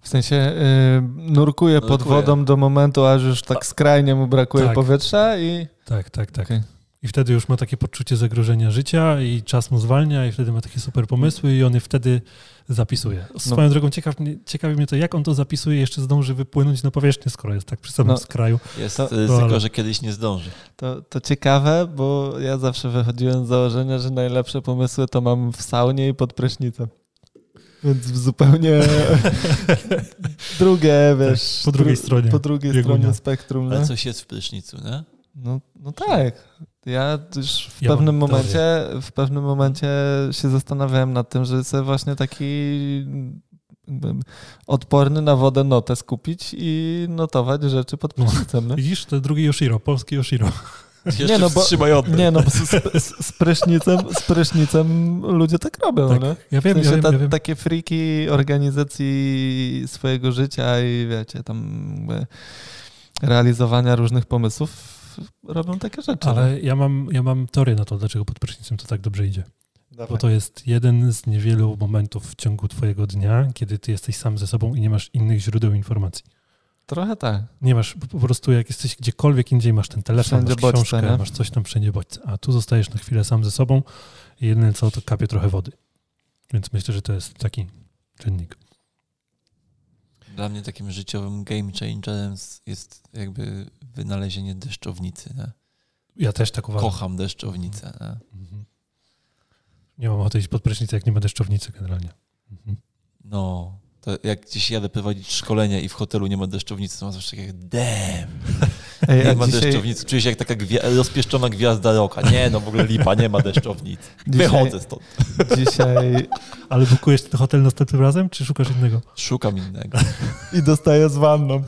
W sensie nurkuje pod wodą do momentu, aż już tak skrajnie mu brakuje powietrza i... Tak. Okay. I wtedy już ma takie poczucie zagrożenia życia i czas mu zwalnia i wtedy ma takie super pomysły i on je wtedy zapisuje. Swoją drogą ciekawi mnie to, jak on to zapisuje, jeszcze zdąży wypłynąć na powierzchnię, skoro jest tak przy samym skraju. Jest ryzyko, że kiedyś nie zdąży. To ciekawe, bo ja zawsze wychodziłem z założenia, że najlepsze pomysły to mam w saunie i pod prysznicem. Więc zupełnie po drugiej stronie spektrum. Ale coś jest w prysznicu, nie? No tak. Ja już w pewnym momencie się zastanawiałem nad tym, że sobie właśnie taki odporny na wodę notes kupić i notować rzeczy pod prysznicem. No. Widzisz, to drugi Yoshiro, polski Yoshiro. Z prysznicem ludzie tak robią. Tak, nie? Ja wiem. Takie friki organizacji swojego życia i wiecie, tam realizowania różnych pomysłów robią takie rzeczy. Ale ja mam teorię na to, dlaczego pod prysznicem to tak dobrze idzie. Dawaj. Bo to jest jeden z niewielu momentów w ciągu twojego dnia, kiedy ty jesteś sam ze sobą i nie masz innych źródeł informacji. Trochę tak. Nie masz, po prostu jak jesteś gdziekolwiek indziej, masz ten telefon, wszędzie masz książkę, bodźce, masz coś tam wszędzie bodźce, a tu zostajesz na chwilę sam ze sobą i jedyne co, to kapie trochę wody. Więc myślę, że to jest taki czynnik. Dla mnie takim życiowym game changerem jest jakby wynalezienie deszczownicy. Nie? Ja też tak uważam. Kocham deszczownicę. Nie mam ochoty iść pod prysznicę, jak nie ma deszczownicy generalnie. No, to jak gdzieś jadę prowadzić szkolenia i w hotelu nie ma deszczownicy, to mam zawsze takie damn, nie ma deszczownicy. Czuję się jak taka rozpieszczona gwiazda rocka. Nie, no w ogóle lipa, nie ma deszczownicy. Wychodzę stąd. Dzisiaj... Ale bukujesz ten hotel następnym razem, czy szukasz innego? Szukam innego. I dostaję z wanną.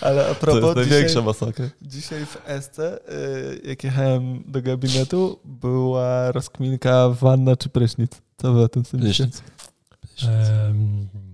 Ale a propos, to jest największa masakra. Dzisiaj w SC, jak jechałem do gabinetu, była rozkminka wanna czy prysznic. Co wy o tym sądzicie?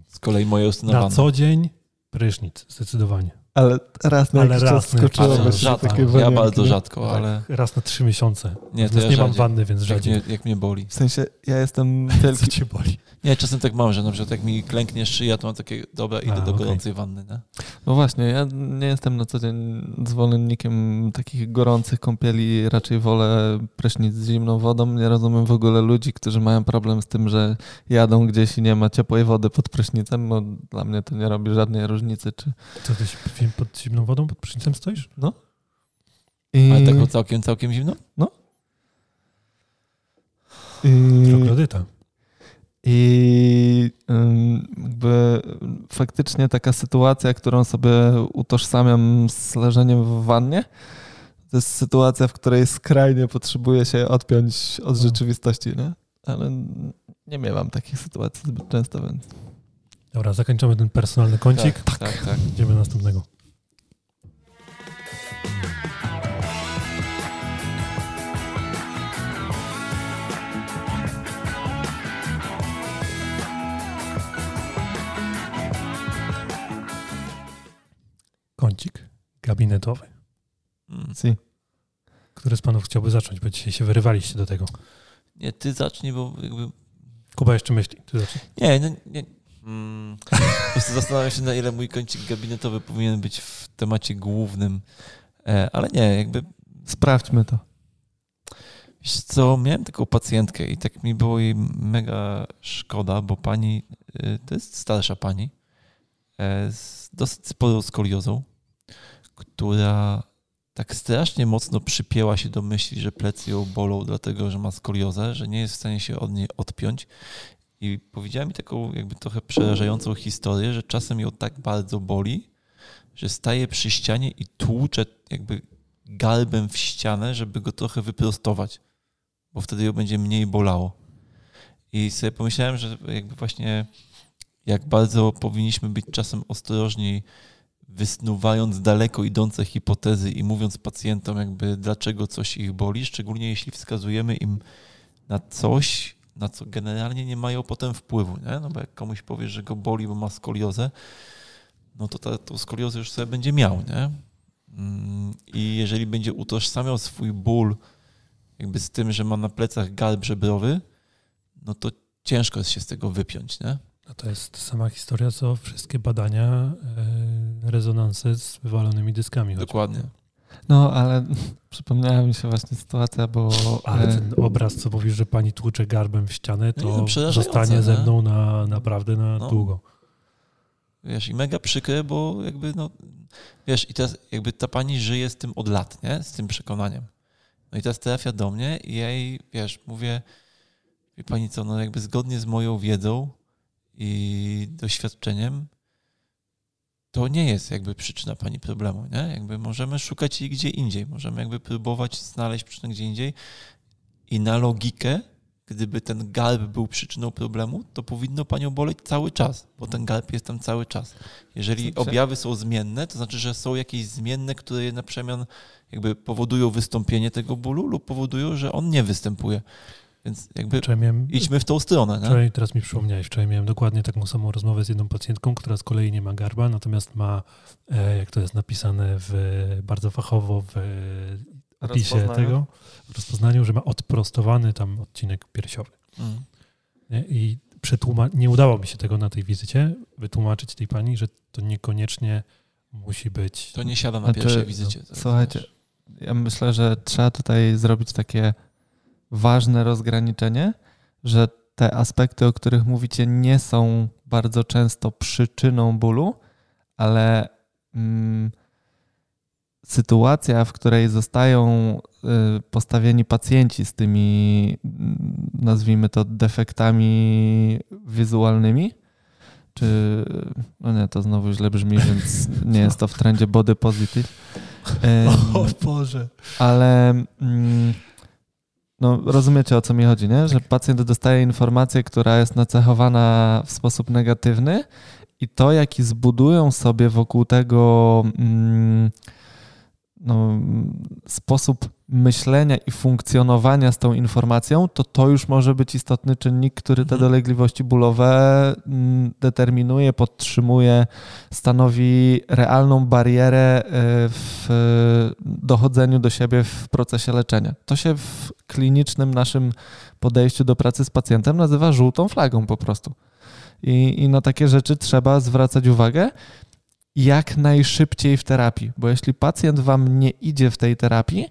Z kolei moje ustanowiono. Na wanna. Co dzień prysznic, zdecydowanie. Ale raz na jakiś czas skoczyło. Ja bardzo rzadko, ale... Raz na 3 miesiące. Nie, to ja nie mam wanny, więc rzadziej. Jak mnie boli. W sensie, ja jestem... Co cię boli? Nie, czasem tak mam, że na przykład jak mi klęknie szyja, to mam takie, dobra, idę do gorącej wanny. Nie? No właśnie, ja nie jestem na co dzień zwolennikiem takich gorących kąpieli, raczej wolę prysznic z zimną wodą. Nie rozumiem w ogóle ludzi, którzy mają problem z tym, że jadą gdzieś i nie ma ciepłej wody pod prysznicem, bo dla mnie to nie robi żadnej różnicy. Czy... Co, ty pod zimną wodą, pod prysznicem stoisz? No. I... Ale taką całkiem zimną? No. Edyta. I jakby faktycznie taka sytuacja, którą sobie utożsamiam z leżeniem w wannie, to jest sytuacja, w której skrajnie potrzebuję się odpiąć od rzeczywistości, nie? Ale nie miałam takich sytuacji zbyt często, więc... Dobra, zakończamy ten personalny kącik. Tak. Idziemy do następnego. Kącik gabinetowy. Si. Który z panów chciałby zacząć, bo dzisiaj się wyrywaliście do tego. Nie, ty zacznij, bo jakby... Kuba jeszcze myśli, ty zacznij. Nie. Po prostu zastanawiam się, na ile mój kącik gabinetowy powinien być w temacie głównym, ale nie, jakby... Sprawdźmy to. Wiesz co, miałem taką pacjentkę i tak mi było jej mega szkoda, bo pani, to jest starsza pani, z dosyć sporą skoliozą, która tak strasznie mocno przypięła się do myśli, że plecy ją bolą dlatego, że ma skoliozę, że nie jest w stanie się od niej odpiąć. I powiedziała mi taką jakby trochę przerażającą historię, że czasem ją tak bardzo boli, że staje przy ścianie i tłucze jakby garbem w ścianę, żeby go trochę wyprostować, bo wtedy ją będzie mniej bolało. I sobie pomyślałem, że jakby właśnie jak bardzo powinniśmy być czasem ostrożni, wysnuwając daleko idące hipotezy i mówiąc pacjentom jakby dlaczego coś ich boli, szczególnie jeśli wskazujemy im na coś, na co generalnie nie mają potem wpływu, nie? No bo jak komuś powiesz, że go boli, bo ma skoliozę, no to tą skoliozę już sobie będzie miał, nie? I jeżeli będzie utożsamiał swój ból jakby z tym, że ma na plecach garb żebrowy, no to ciężko jest się z tego wypiąć, nie? No to jest sama historia, co wszystkie badania rezonansy z wywalonymi dyskami. Dokładnie. Choćby. No, ale przypomniała mi się właśnie sytuacja, bo... Ale ten obraz, co mówisz, że pani tłucze garbem w ścianę, to zostanie ze mną naprawdę na długo. Wiesz, i mega przykre, bo jakby wiesz, i teraz jakby ta pani żyje z tym od lat, nie? Z tym przekonaniem. No i teraz trafia do mnie i ja jej, wiesz, mówię, wie pani co, no jakby zgodnie z moją wiedzą i doświadczeniem, to nie jest jakby przyczyna pani problemu, nie? Jakby możemy szukać jej gdzie indziej, możemy jakby próbować znaleźć przyczynę gdzie indziej i na logikę, gdyby ten garb był przyczyną problemu, to powinno panią boleć cały czas, bo ten garb jest tam cały czas. Jeżeli objawy są zmienne, to znaczy, że są jakieś zmienne, które na przemian jakby powodują wystąpienie tego bólu lub powodują, że on nie występuje. Więc jakby idźmy w tą stronę. Wczoraj, teraz mi przypomniałeś, wczoraj miałem dokładnie taką samą rozmowę z jedną pacjentką, która z kolei nie ma garba, natomiast ma, jak to jest napisane bardzo fachowo w opisie tego, w rozpoznaniu, że ma odprostowany tam odcinek piersiowy. I nie udało mi się tego na tej wizycie wytłumaczyć tej pani, że to niekoniecznie musi być... To nie siada na pierwszej wizycie. No, słuchajcie, ja myślę, że trzeba tutaj zrobić takie ważne rozgraniczenie, że te aspekty, o których mówicie, nie są bardzo często przyczyną bólu, ale sytuacja, w której zostają postawieni pacjenci z tymi, nazwijmy to, defektami wizualnymi, czy... No nie, to znowu źle brzmi, więc nie jest to w trendzie body positive. O Boże! Ale... No, rozumiecie, o co mi chodzi, nie? Że pacjent dostaje informację, która jest nacechowana w sposób negatywny i to, jaki zbudują sobie wokół tego sposób myślenia i funkcjonowania z tą informacją, to już może być istotny czynnik, który te dolegliwości bólowe determinuje, podtrzymuje, stanowi realną barierę w dochodzeniu do siebie w procesie leczenia. To się w klinicznym naszym podejściu do pracy z pacjentem nazywa żółtą flagą po prostu. I na takie rzeczy trzeba zwracać uwagę jak najszybciej w terapii, bo jeśli pacjent wam nie idzie w tej terapii,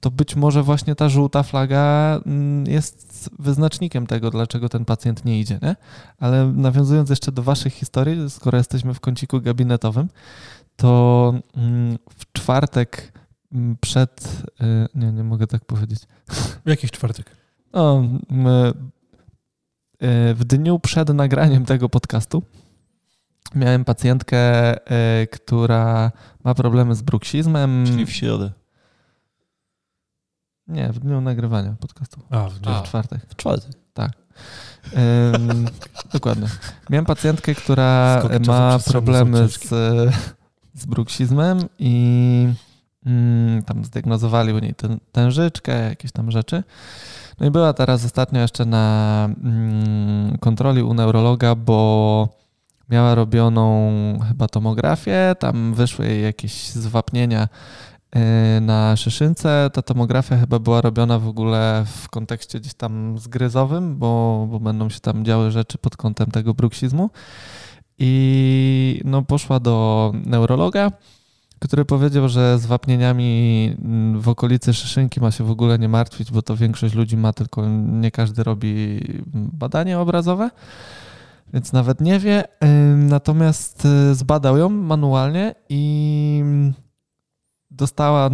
to być może właśnie ta żółta flaga jest wyznacznikiem tego, dlaczego ten pacjent nie idzie, nie? Ale nawiązując jeszcze do waszych historii, skoro jesteśmy w kąciku gabinetowym, to w czwartek przed... Nie mogę tak powiedzieć. Jakiś czwartek? W dniu przed nagraniem tego podcastu miałem pacjentkę, która ma problemy z bruksizmem. Czyli w środę. Nie, w dniu nagrywania podcastu. W czwartek. W czwartek. Tak. Dokładnie. Miałem pacjentkę, która ma problemy z bruksizmem i tam zdiagnozowali u niej tężyczkę, jakieś tam rzeczy. No i była teraz ostatnio jeszcze na kontroli u neurologa, bo miała robioną chyba tomografię, tam wyszły jej jakieś zwapnienia na szyszynce. Ta tomografia chyba była robiona w ogóle w kontekście gdzieś tam zgryzowym, bo będą się tam działy rzeczy pod kątem tego bruksizmu. I poszła do neurologa, który powiedział, że z wapnieniami w okolicy szyszynki ma się w ogóle nie martwić, bo to większość ludzi ma, tylko nie każdy robi badanie obrazowe. Więc nawet nie wie, natomiast zbadał ją manualnie i dostała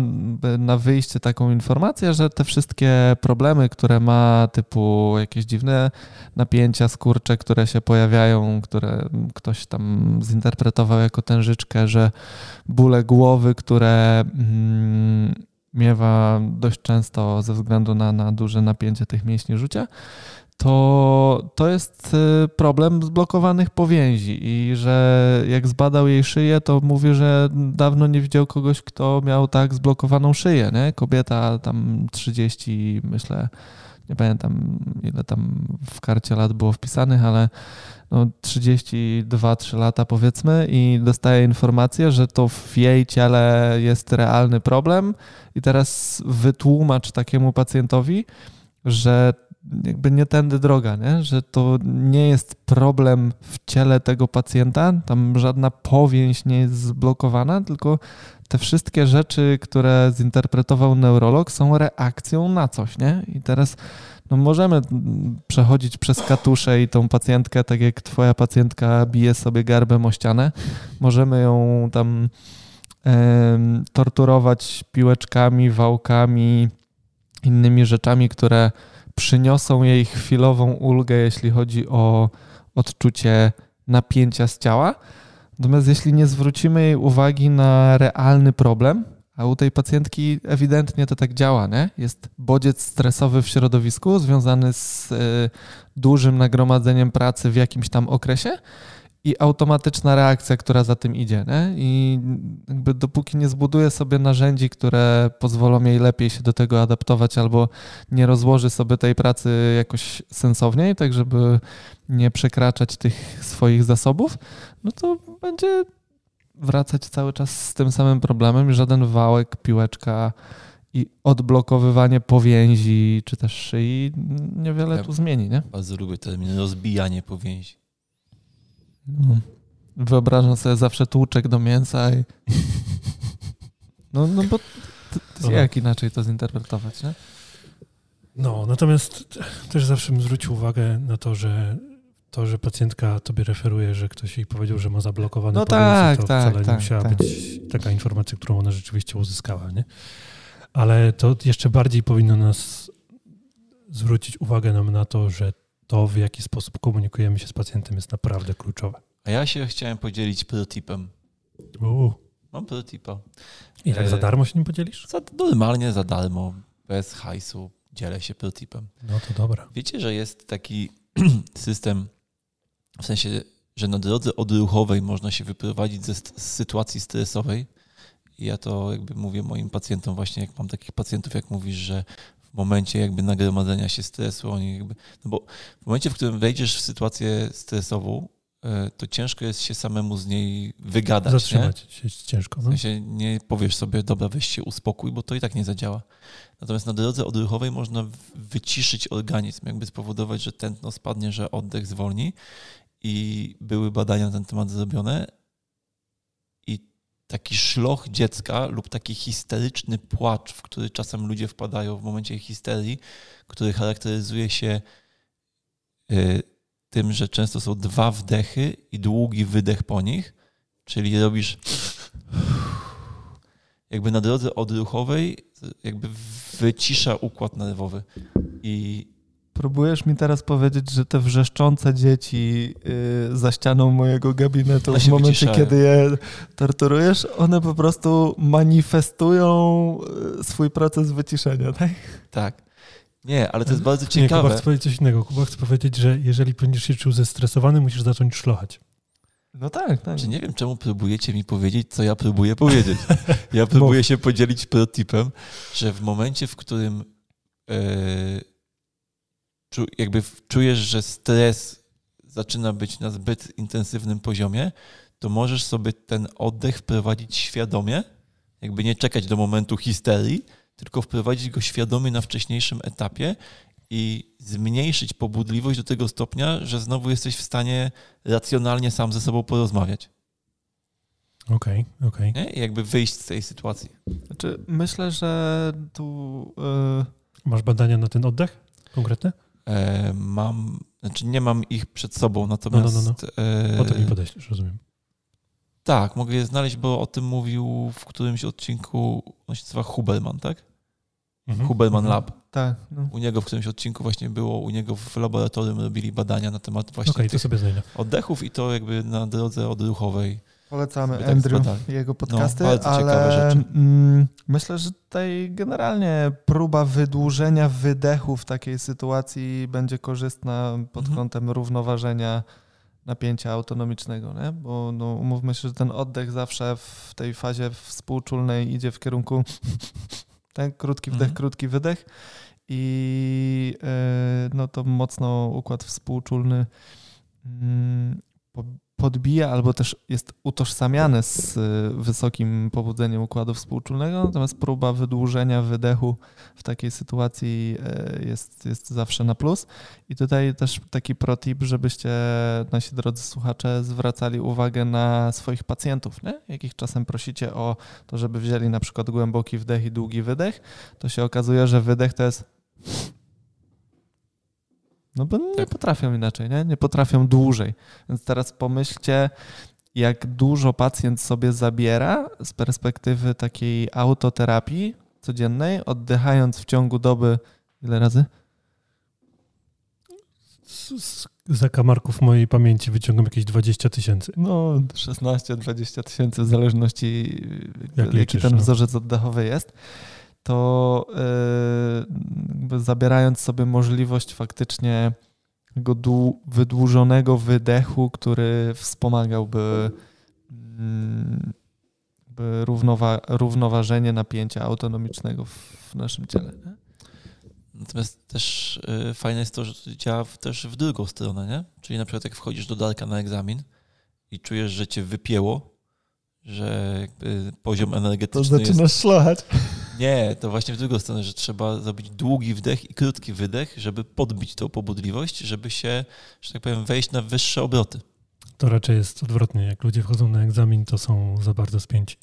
na wyjście taką informację, że te wszystkie problemy, które ma, typu jakieś dziwne napięcia, skurcze, które się pojawiają, które ktoś tam zinterpretował jako tężyczkę, że bóle głowy, które miewa dość często ze względu na duże napięcie tych mięśni żucia, to jest problem zblokowanych powięzi i że jak zbadał jej szyję, to mówi, że dawno nie widział kogoś, kto miał tak zblokowaną szyję, nie? Kobieta tam 30, myślę, nie pamiętam ile tam w karcie lat było wpisanych, ale 32-3 lata powiedzmy i dostaje informację, że to w jej ciele jest realny problem i teraz wytłumacz takiemu pacjentowi, że jakby nie tędy droga, nie? Że to nie jest problem w ciele tego pacjenta, tam żadna powięź nie jest zblokowana, tylko te wszystkie rzeczy, które zinterpretował neurolog, są reakcją na coś, nie? I teraz możemy przechodzić przez katusze i tą pacjentkę, tak jak twoja pacjentka bije sobie garbem o ścianę, możemy ją tam torturować piłeczkami, wałkami, innymi rzeczami, które przyniosą jej chwilową ulgę, jeśli chodzi o odczucie napięcia z ciała. Natomiast jeśli nie zwrócimy jej uwagi na realny problem, a u tej pacjentki ewidentnie to tak działa, nie? Jest bodziec stresowy w środowisku związany z dużym nagromadzeniem pracy w jakimś tam okresie i automatyczna reakcja, która za tym idzie, nie? I jakby dopóki nie zbuduje sobie narzędzi, które pozwolą jej lepiej się do tego adaptować albo nie rozłoży sobie tej pracy jakoś sensowniej, tak żeby nie przekraczać tych swoich zasobów, to będzie wracać cały czas z tym samym problemem i żaden wałek, piłeczka i odblokowywanie powięzi czy też szyi niewiele tu zmieni, nie? Bardzo lubię termin rozbijanie powięzi. Wyobrażam sobie zawsze tłuczek do mięsa i... bo jak inaczej to zinterpretować, nie? Natomiast też zawsze bym zwrócił uwagę na to, że pacjentka tobie referuje, że ktoś jej powiedział, że ma zablokowane powięzi, to wcale nie musiała być taka informacja, którą ona rzeczywiście uzyskała, nie? Ale to jeszcze bardziej powinno nas zwrócić uwagę na to, że to, w jaki sposób komunikujemy się z pacjentem, jest naprawdę kluczowe. A ja się chciałem podzielić protipem. Mam protipa. I tak za darmo się nim podzielisz? Normalnie za darmo, bez hajsu dzielę się protipem. No to dobra. Wiecie, że jest taki system, w sensie że na drodze odruchowej można się wyprowadzić z sytuacji stresowej. I ja to jakby mówię moim pacjentom właśnie, jak mam takich pacjentów, jak mówisz, że w momencie jakby nagromadzenia się stresu, oni jakby, no bo w momencie, w którym wejdziesz w sytuację stresową, to ciężko jest się samemu z niej wygadać. Zatrzymać się ciężko. No. W sensie nie powiesz sobie, dobra, weź się uspokój, bo to i tak nie zadziała. Natomiast na drodze odruchowej można wyciszyć organizm, jakby spowodować, że tętno spadnie, że oddech zwolni. I były badania na ten temat zrobione i taki szloch dziecka lub taki histeryczny płacz, w który czasem ludzie wpadają w momencie histerii, który charakteryzuje się tym, że często są dwa wdechy i długi wydech po nich, czyli robisz jakby na drodze odruchowej jakby wycisza układ nerwowy. I próbujesz mi teraz powiedzieć, że te wrzeszczące dzieci za ścianą mojego gabinetu w momencie, wyciszają. Kiedy je torturujesz, one po prostu manifestują swój proces wyciszenia, tak? Tak. Nie, ale to jest bardzo ciekawe. Kuba chce powiedzieć coś innego. Kuba chce powiedzieć, że jeżeli będziesz się czuł zestresowany, musisz zacząć szlochać. No tak, tak. Czy nie wiem, czemu próbujecie mi powiedzieć, co ja próbuję powiedzieć. Ja próbuję się podzielić protipem, że w momencie, w którym jakby czujesz, że stres zaczyna być na zbyt intensywnym poziomie, to możesz sobie ten oddech wprowadzić świadomie, jakby nie czekać do momentu histerii, tylko wprowadzić go świadomie na wcześniejszym etapie i zmniejszyć pobudliwość do tego stopnia, że znowu jesteś w stanie racjonalnie sam ze sobą porozmawiać. Okej, okej. I jakby wyjść z tej sytuacji. Znaczy, myślę, że tu... Masz badania na ten oddech konkretne? Mam, znaczy nie mam ich przed sobą, natomiast... Potem mi podeślesz, rozumiem. Tak, mogę je znaleźć, bo o tym mówił w którymś odcinku, on się nazywa Huberman, tak? Mhm. Huberman Lab. Tak. No. U niego w którymś odcinku właśnie było, u niego w laboratorium robili badania na temat właśnie to sobie znajdę. Oddechów i to jakby na drodze odruchowej. Polecamy tak Andrew i jego podcasty, no, ale ciekawe rzeczy. Myślę, że tutaj generalnie próba wydłużenia wydechu w takiej sytuacji będzie korzystna pod kątem równoważenia napięcia autonomicznego, nie? Bo no, umówmy się, że ten oddech zawsze w tej fazie współczulnej idzie w kierunku ten krótki wdech, krótki wydech i no to mocno układ współczulny podbija albo też jest utożsamiany z wysokim pobudzeniem układu współczulnego, natomiast próba wydłużenia wydechu w takiej sytuacji jest zawsze na plus. I tutaj też taki protip, żebyście nasi drodzy słuchacze zwracali uwagę na swoich pacjentów, nie? Jakich czasem prosicie o to, żeby wzięli na przykład głęboki wdech i długi wydech, to się okazuje, że wydech to jest... No bo nie potrafią inaczej, nie? Nie potrafią dłużej. Więc teraz pomyślcie, jak dużo pacjent sobie zabiera z perspektywy takiej autoterapii codziennej, oddychając w ciągu doby ile razy? Z zakamarków mojej pamięci wyciągam jakieś 20 000. No 16-20 000 w zależności jak liczysz, jaki ten wzorzec oddechowy jest. To zabierając sobie możliwość faktycznie tego wydłużonego wydechu, który wspomagałby równoważenie napięcia autonomicznego w naszym ciele. Nie? Natomiast też fajne jest to, że to działa też w drugą stronę, nie? Czyli na przykład jak wchodzisz do Darka na egzamin i czujesz, że cię wypięło, że jakby poziom energetyczny jest... To zaczynasz szlochać. Nie, to właśnie w drugą stronę, że trzeba zrobić długi wdech i krótki wydech, żeby podbić tą pobudliwość, żeby się, że tak powiem, wejść na wyższe obroty. To raczej jest odwrotnie. Jak ludzie wchodzą na egzamin, to są za bardzo spięci.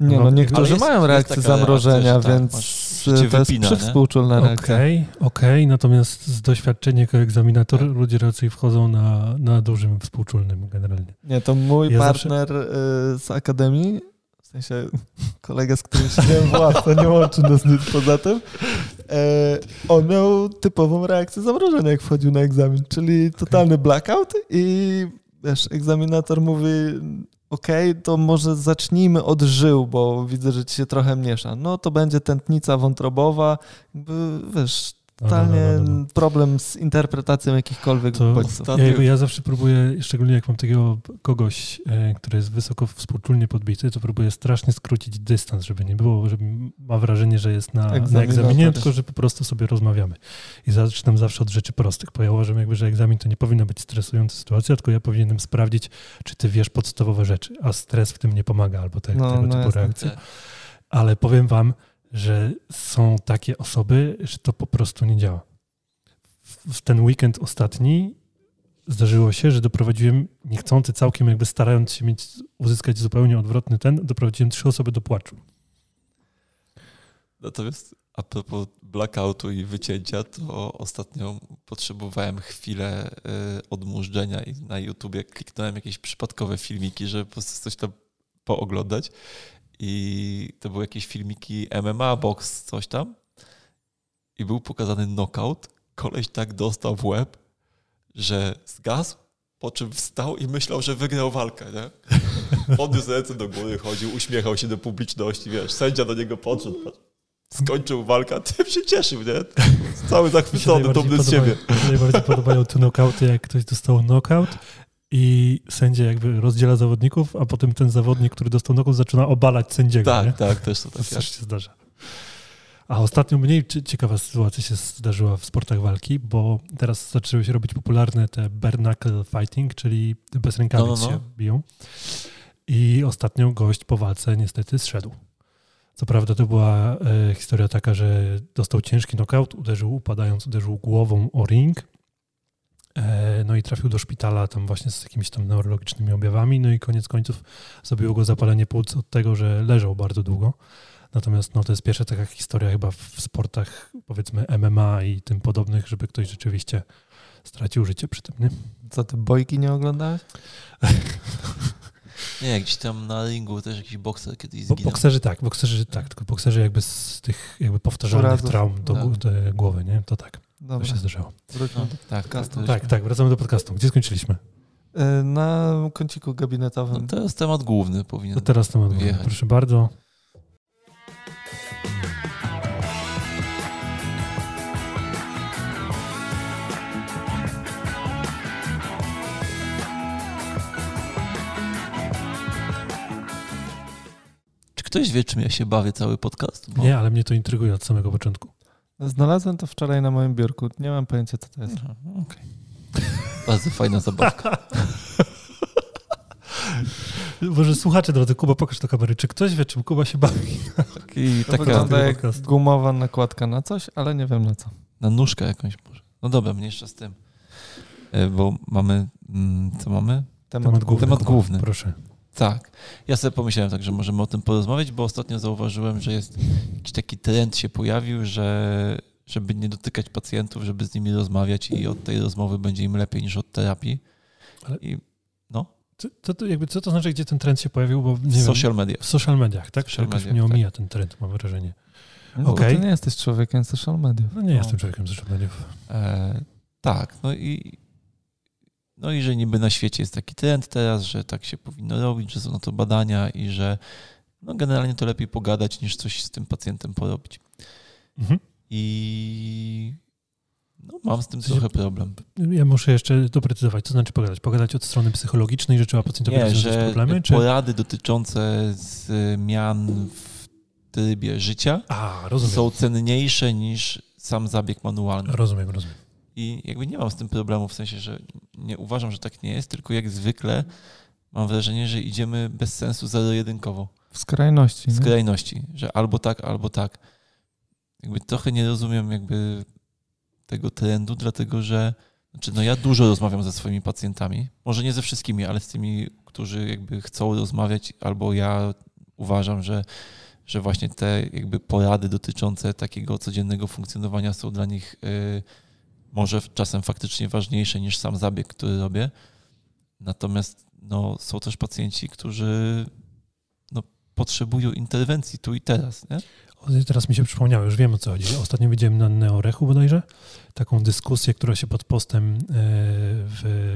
Nie, no niektórzy mają reakcję zamrożenia, reakcja, więc tak, to jest przywspółczulna reakcja. Okej, natomiast z doświadczenia jako egzaminator ludzie raczej wchodzą na dużym współczulnym generalnie. Nie, to mój partner z akademii, w sensie kolega, z którym siedziałem w ławce, nie łączy nas nic poza tym, on miał typową reakcję zamrożenia, jak wchodził na egzamin, czyli totalny blackout i wiesz, egzaminator mówi... Okej, to może zacznijmy od żył, bo widzę, że ci się trochę miesza. No to będzie tętnica wątrobowa. Wiesz, totalnie problem z interpretacją jakichkolwiek bodźców. Ja zawsze próbuję, szczególnie jak mam takiego kogoś, który jest wysoko współczulnie podbity, to próbuję strasznie skrócić dystans, żeby nie było, żeby ma wrażenie, że jest na egzaminie, tylko że po prostu sobie rozmawiamy. I zaczynam zawsze od rzeczy prostych, bo ja uważam jakby, że egzamin to nie powinna być stresująca sytuacja, tylko ja powinienem sprawdzić, czy ty wiesz podstawowe rzeczy, a stres w tym nie pomaga, albo tego typu reakcje. Tak. Ale powiem wam, że są takie osoby, że to po prostu nie działa. W ten weekend ostatni zdarzyło się, że doprowadziłem niechcący całkiem, jakby starając się uzyskać zupełnie odwrotny doprowadziłem 3 osoby do płaczu. Natomiast a propos blackoutu i wycięcia, to ostatnio potrzebowałem chwilę odmurzenia i na YouTubie kliknąłem jakieś przypadkowe filmiki, żeby po prostu coś tam pooglądać. I to były jakieś filmiki MMA, boks, coś tam. I był pokazany knockout. Koleś tak dostał w łeb, że zgasł, po czym wstał i myślał, że wygrał walkę. Nie? Podniósł ręce do góry, chodził, uśmiechał się do publiczności. Wiesz, sędzia do niego podszedł. Skończył walkę, a tym się cieszył, nie? Cały zachwycony, dumny z siebie. Mi się najbardziej podobają te knockouty, jak ktoś dostał knockout. I sędzia jakby rozdziela zawodników, a potem ten zawodnik, który dostał knockout, zaczyna obalać sędziego. Tak, nie? Tak, też to tak jest. Też się zdarza. A ostatnio mniej ciekawa sytuacja się zdarzyła w sportach walki, bo teraz zaczęły się robić popularne te bare knuckle fighting, czyli bez rękawic się biją. I ostatnio gość po walce niestety zszedł. Co prawda to była historia taka, że dostał ciężki knockout, uderzył upadając, uderzył głową o ring. No i trafił do szpitala tam właśnie z jakimiś tam neurologicznymi objawami, no i koniec końców zabiło go zapalenie płuc od tego, że leżał bardzo długo. Natomiast no, to jest pierwsza taka historia chyba w sportach, powiedzmy MMA i tym podobnych, żeby ktoś rzeczywiście stracił życie przy tym, nie? Co, ty bojki nie oglądałeś? Nie, gdzieś tam na ringu też jakiś bokser kiedyś zginął. Bokserzy tak, tylko bokserzy jakby z tych jakby powtarzalnych traum do głowy, nie? To tak. Dobra. To się zdarzało. Wracamy do podcastu. Gdzie skończyliśmy? Na kąciku gabinetowym. No to jest temat główny, powinien. To teraz temat główny. Wjechać. Proszę bardzo. Czy ktoś wie, czym ja się bawię cały podcast? Bo... Nie, ale mnie to intryguje od samego początku. Znalazłem to wczoraj na moim biurku. Nie mam pojęcia, co to jest. Okay. Bardzo fajna zabawka. Boże, słuchacze drodzy, Kuba, pokaż to kamery. Czy ktoś wie, czym Kuba się bawi? I to taka wygląda jak podcastu. Gumowa nakładka na coś, ale nie wiem na co. Na nóżkę jakąś może. No dobra, mniejsza z tym. Bo mamy... Co mamy? Temat główny. Proszę. Tak. Ja sobie pomyślałem tak, że możemy o tym porozmawiać, bo ostatnio zauważyłem, że jest jakiś taki trend się pojawił, że żeby nie dotykać pacjentów, żeby z nimi rozmawiać i od tej rozmowy będzie im lepiej niż od terapii. Ale co to znaczy, gdzie ten trend się pojawił? Bo nie wiem, w social mediach, tak? Jakoś mnie omija ten trend, mam wrażenie. No, okay. Bo ty nie jesteś człowiekiem social mediów. No nie jestem człowiekiem social mediów. No i że niby na świecie jest taki trend teraz, że tak się powinno robić, że są na to badania i że no generalnie to lepiej pogadać niż coś z tym pacjentem porobić. Mhm. I no mam z tym trochę problem. Ja muszę jeszcze doprecyzować, co znaczy pogadać. Pogadać od strony psychologicznej, że trzeba pacjentowi rozwiązać problemy? Czy porady dotyczące zmian w trybie życia są cenniejsze niż sam zabieg manualny. Rozumiem. I jakby nie mam z tym problemu, w sensie, że nie uważam, że tak nie jest, tylko jak zwykle mam wrażenie, że idziemy bez sensu zero-jedynkowo. W skrajności, że albo tak, albo tak. Jakby trochę nie rozumiem jakby tego trendu, dlatego że ja dużo rozmawiam ze swoimi pacjentami, może nie ze wszystkimi, ale z tymi, którzy jakby chcą rozmawiać, albo ja uważam, że właśnie te jakby porady dotyczące takiego codziennego funkcjonowania są dla nich... może czasem faktycznie ważniejsze niż sam zabieg, który robię. Natomiast są też pacjenci, którzy potrzebują interwencji tu i teraz. Nie? Teraz mi się przypomniało, już wiem o co chodzi. Ostatnio widziałem na Neorechu bodajże taką dyskusję, która się pod postem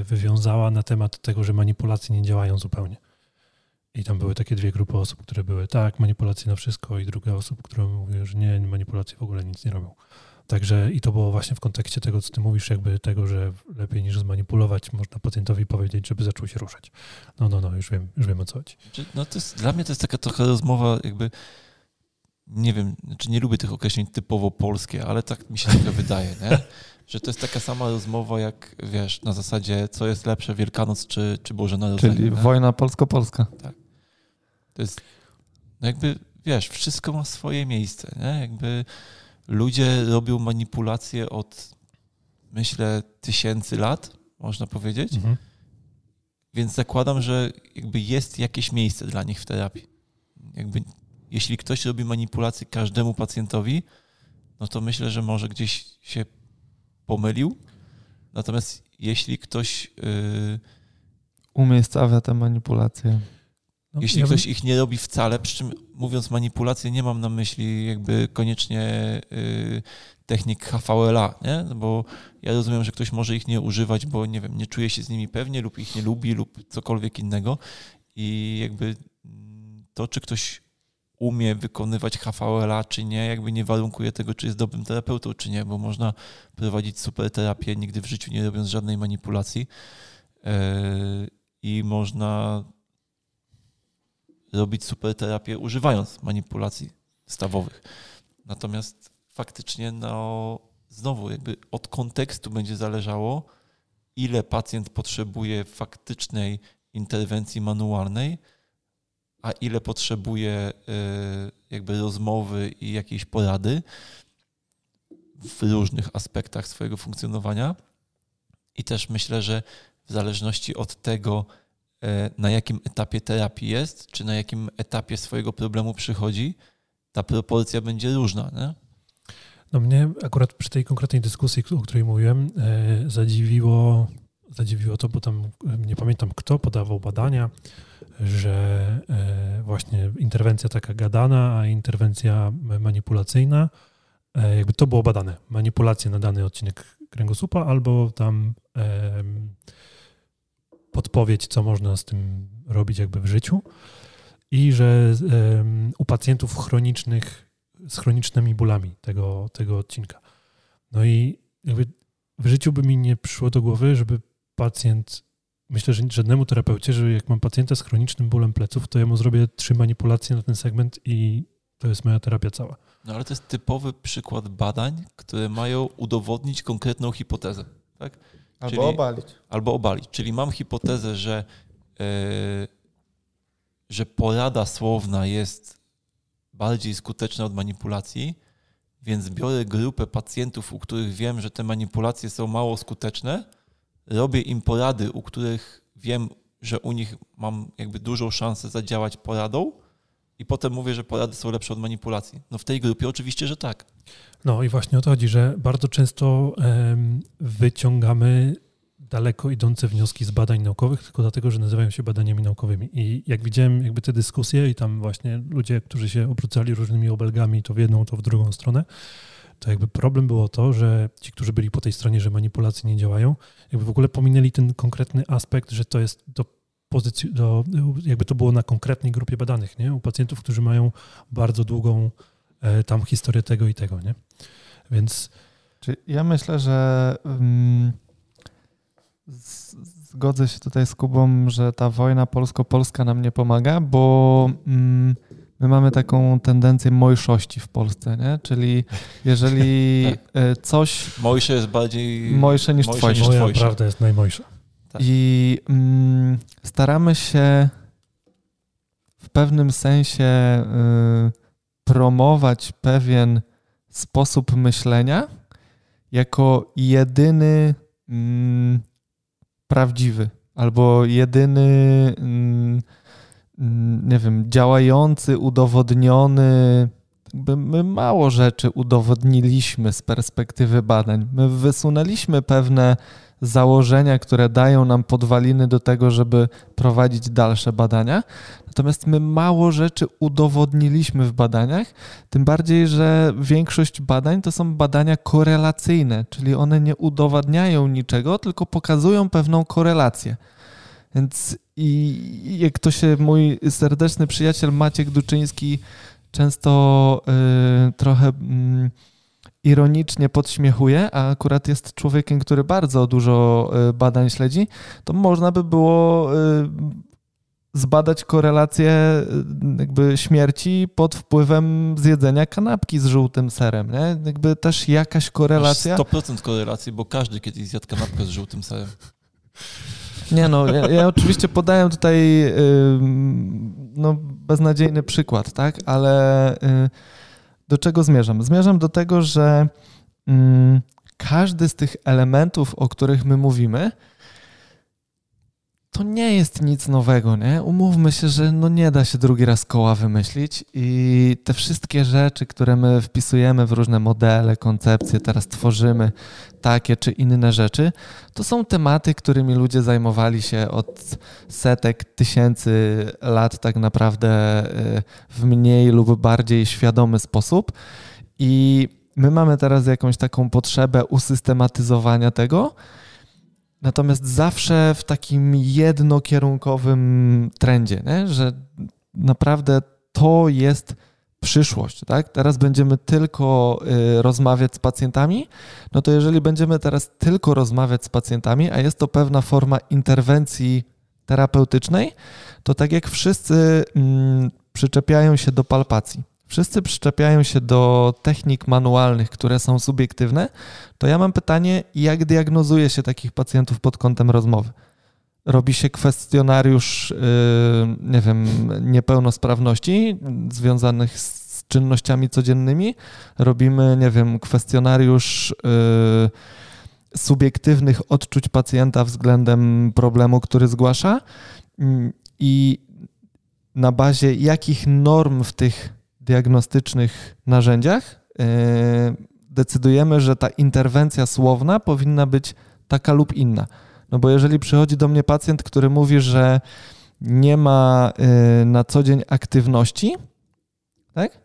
wywiązała na temat tego, że manipulacje nie działają zupełnie. I tam były takie 2 grupy osób, które były tak, manipulacje na wszystko i druga osób, która mówiła, że nie, manipulacje w ogóle nic nie robią. Także i to było właśnie w kontekście tego, co ty mówisz, jakby tego, że lepiej niż zmanipulować, można pacjentowi powiedzieć, żeby zaczął się ruszać. No, już wiem o co chodzi. No to jest, dla mnie to jest taka trochę rozmowa jakby, nie wiem, znaczy nie lubię tych określeń typowo polskie, ale tak mi się trochę wydaje, nie? Że to jest taka sama rozmowa jak, wiesz, na zasadzie co jest lepsze, Wielkanoc czy Boże Narodzenie. Czyli nie? Wojna polsko-polska. Tak. To jest, no jakby, wiesz, wszystko ma swoje miejsce, nie? Jakby ludzie robią manipulacje od, myślę, tysięcy lat, można powiedzieć. Mhm. Więc zakładam, że jakby jest jakieś miejsce dla nich w terapii. Jakby, jeśli ktoś robi manipulację każdemu pacjentowi, no to myślę, że może gdzieś się pomylił. Natomiast jeśli ktoś umiejscawia tę manipulację. Jeśli ktoś ich nie robi wcale, przy czym mówiąc manipulację, nie mam na myśli jakby koniecznie technik HVLA, nie? Bo ja rozumiem, że ktoś może ich nie używać, bo nie wiem, nie czuje się z nimi pewnie lub ich nie lubi lub cokolwiek innego i jakby to, czy ktoś umie wykonywać HVLA czy nie, jakby nie warunkuje tego, czy jest dobrym terapeutą czy nie, bo można prowadzić super terapię, nigdy w życiu nie robiąc żadnej manipulacji i można robić super terapię używając manipulacji stawowych. Natomiast faktycznie no, znowu jakby od kontekstu będzie zależało, ile pacjent potrzebuje faktycznej interwencji manualnej, a ile potrzebuje jakby rozmowy i jakiejś porady w różnych aspektach swojego funkcjonowania. I też myślę, że w zależności od tego, na jakim etapie terapii jest, czy na jakim etapie swojego problemu przychodzi, ta proporcja będzie różna, nie? No mnie akurat przy tej konkretnej dyskusji, o której mówiłem, zadziwiło to, bo tam nie pamiętam kto podawał badania, że właśnie interwencja taka gadana, a interwencja manipulacyjna, jakby to było badane. Manipulacje na dany odcinek kręgosłupa albo tam podpowiedź, co można z tym robić jakby w życiu i że u pacjentów chronicznych z chronicznymi bólami tego odcinka. No i jakby w życiu by mi nie przyszło do głowy, żeby pacjent, myślę, że żadnemu terapeucie, że jak mam pacjenta z chronicznym bólem pleców, to ja mu zrobię 3 manipulacje na ten segment i to jest moja terapia cała. No ale to jest typowy przykład badań, które mają udowodnić konkretną hipotezę, tak? Albo obalić. Czyli mam hipotezę, że porada słowna jest bardziej skuteczna od manipulacji, więc biorę grupę pacjentów, u których wiem, że te manipulacje są mało skuteczne, robię im porady, u których wiem, że u nich mam jakby dużą szansę zadziałać poradą i potem mówię, że porady są lepsze od manipulacji. No w tej grupie oczywiście, że tak. No i właśnie o to chodzi, że bardzo często wyciągamy daleko idące wnioski z badań naukowych, tylko dlatego, że nazywają się badaniami naukowymi. I jak widziałem jakby te dyskusje i tam właśnie ludzie, którzy się obrzucali różnymi obelgami, to w jedną, to w drugą stronę, to jakby problem było to, że ci, którzy byli po tej stronie, że manipulacje nie działają, jakby w ogóle pominęli ten konkretny aspekt, że to jest jakby to było na konkretnej grupie badanych, nie? U pacjentów, którzy mają bardzo długą tam historię tego i tego, nie? Więc... Ja myślę, że zgodzę się tutaj z Kubą, że ta wojna polsko-polska nam nie pomaga, bo my mamy taką tendencję mojszości w Polsce, nie? Czyli jeżeli coś... Mojsze jest bardziej... Mojsze niż twojsze. Moja prawda jest najmojsza. Tak. I staramy się w pewnym sensie promować pewien sposób myślenia jako jedyny prawdziwy albo jedyny nie wiem, działający, udowodniony. My mało rzeczy udowodniliśmy z perspektywy badań. My wysunęliśmy pewne założenia, które dają nam podwaliny do tego, żeby prowadzić dalsze badania. Natomiast my mało rzeczy udowodniliśmy w badaniach, tym bardziej, że większość badań to są badania korelacyjne, czyli one nie udowadniają niczego, tylko pokazują pewną korelację. Więc i jak to się mój serdeczny przyjaciel Maciek Duczyński często trochę ironicznie podśmiechuje, a akurat jest człowiekiem, który bardzo dużo badań śledzi, to można by było zbadać korelację jakby śmierci pod wpływem zjedzenia kanapki z żółtym serem. Nie? Jakby też jakaś korelacja. 100% korelacji, bo każdy kiedyś zjadł kanapkę z żółtym serem. Nie no, ja oczywiście podaję tutaj no, beznadziejny przykład, tak? Ale do czego zmierzam? Zmierzam do tego, że każdy z tych elementów, o których my mówimy, to nie jest nic nowego, nie? Umówmy się, że no nie da się drugi raz koła wymyślić i te wszystkie rzeczy, które my wpisujemy w różne modele, koncepcje, teraz tworzymy takie czy inne rzeczy, to są tematy, którymi ludzie zajmowali się od setek, tysięcy lat tak naprawdę w mniej lub bardziej świadomy sposób i my mamy teraz jakąś taką potrzebę usystematyzowania tego. Natomiast zawsze w takim jednokierunkowym trendzie, nie? Że naprawdę to jest przyszłość. Tak? Teraz będziemy tylko rozmawiać z pacjentami, no to jeżeli będziemy teraz tylko rozmawiać z pacjentami, a jest to pewna forma interwencji terapeutycznej, to tak jak wszyscy przyczepiają się do palpacji, wszyscy przyczepiają się do technik manualnych, które są subiektywne, to ja mam pytanie, jak diagnozuje się takich pacjentów pod kątem rozmowy? Robi się kwestionariusz, nie wiem, niepełnosprawności związanych z czynnościami codziennymi? Robimy, nie wiem, kwestionariusz subiektywnych odczuć pacjenta względem problemu, który zgłasza? I na bazie jakich norm w tych diagnostycznych narzędziach decydujemy, że ta interwencja słowna powinna być taka lub inna. No bo jeżeli przychodzi do mnie pacjent, który mówi, że nie ma na co dzień aktywności, tak?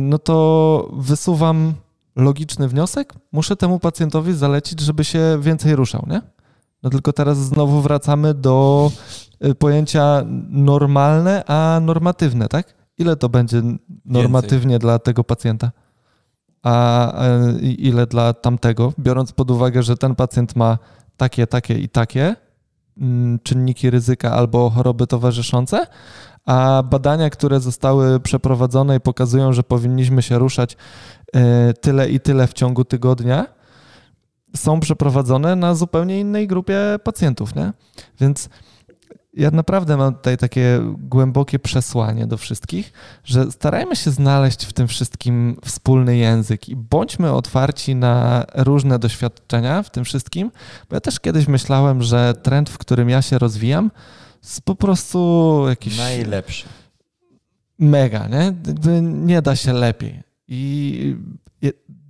No to wysuwam logiczny wniosek, muszę temu pacjentowi zalecić, żeby się więcej ruszał, nie? No tylko teraz znowu wracamy do pojęcia normalne, a normatywne, tak? Ile to będzie normatywnie więcej dla tego pacjenta, a ile dla tamtego, biorąc pod uwagę, że ten pacjent ma takie, takie i takie czynniki ryzyka albo choroby towarzyszące, a badania, które zostały przeprowadzone i pokazują, że powinniśmy się ruszać tyle i tyle w ciągu tygodnia, są przeprowadzone na zupełnie innej grupie pacjentów, nie? Więc ja naprawdę mam tutaj takie głębokie przesłanie do wszystkich, że starajmy się znaleźć w tym wszystkim wspólny język i bądźmy otwarci na różne doświadczenia w tym wszystkim, bo ja też kiedyś myślałem, że trend, w którym ja się rozwijam, jest po prostu jakiś najlepszy. Mega, nie? Nie da się lepiej. I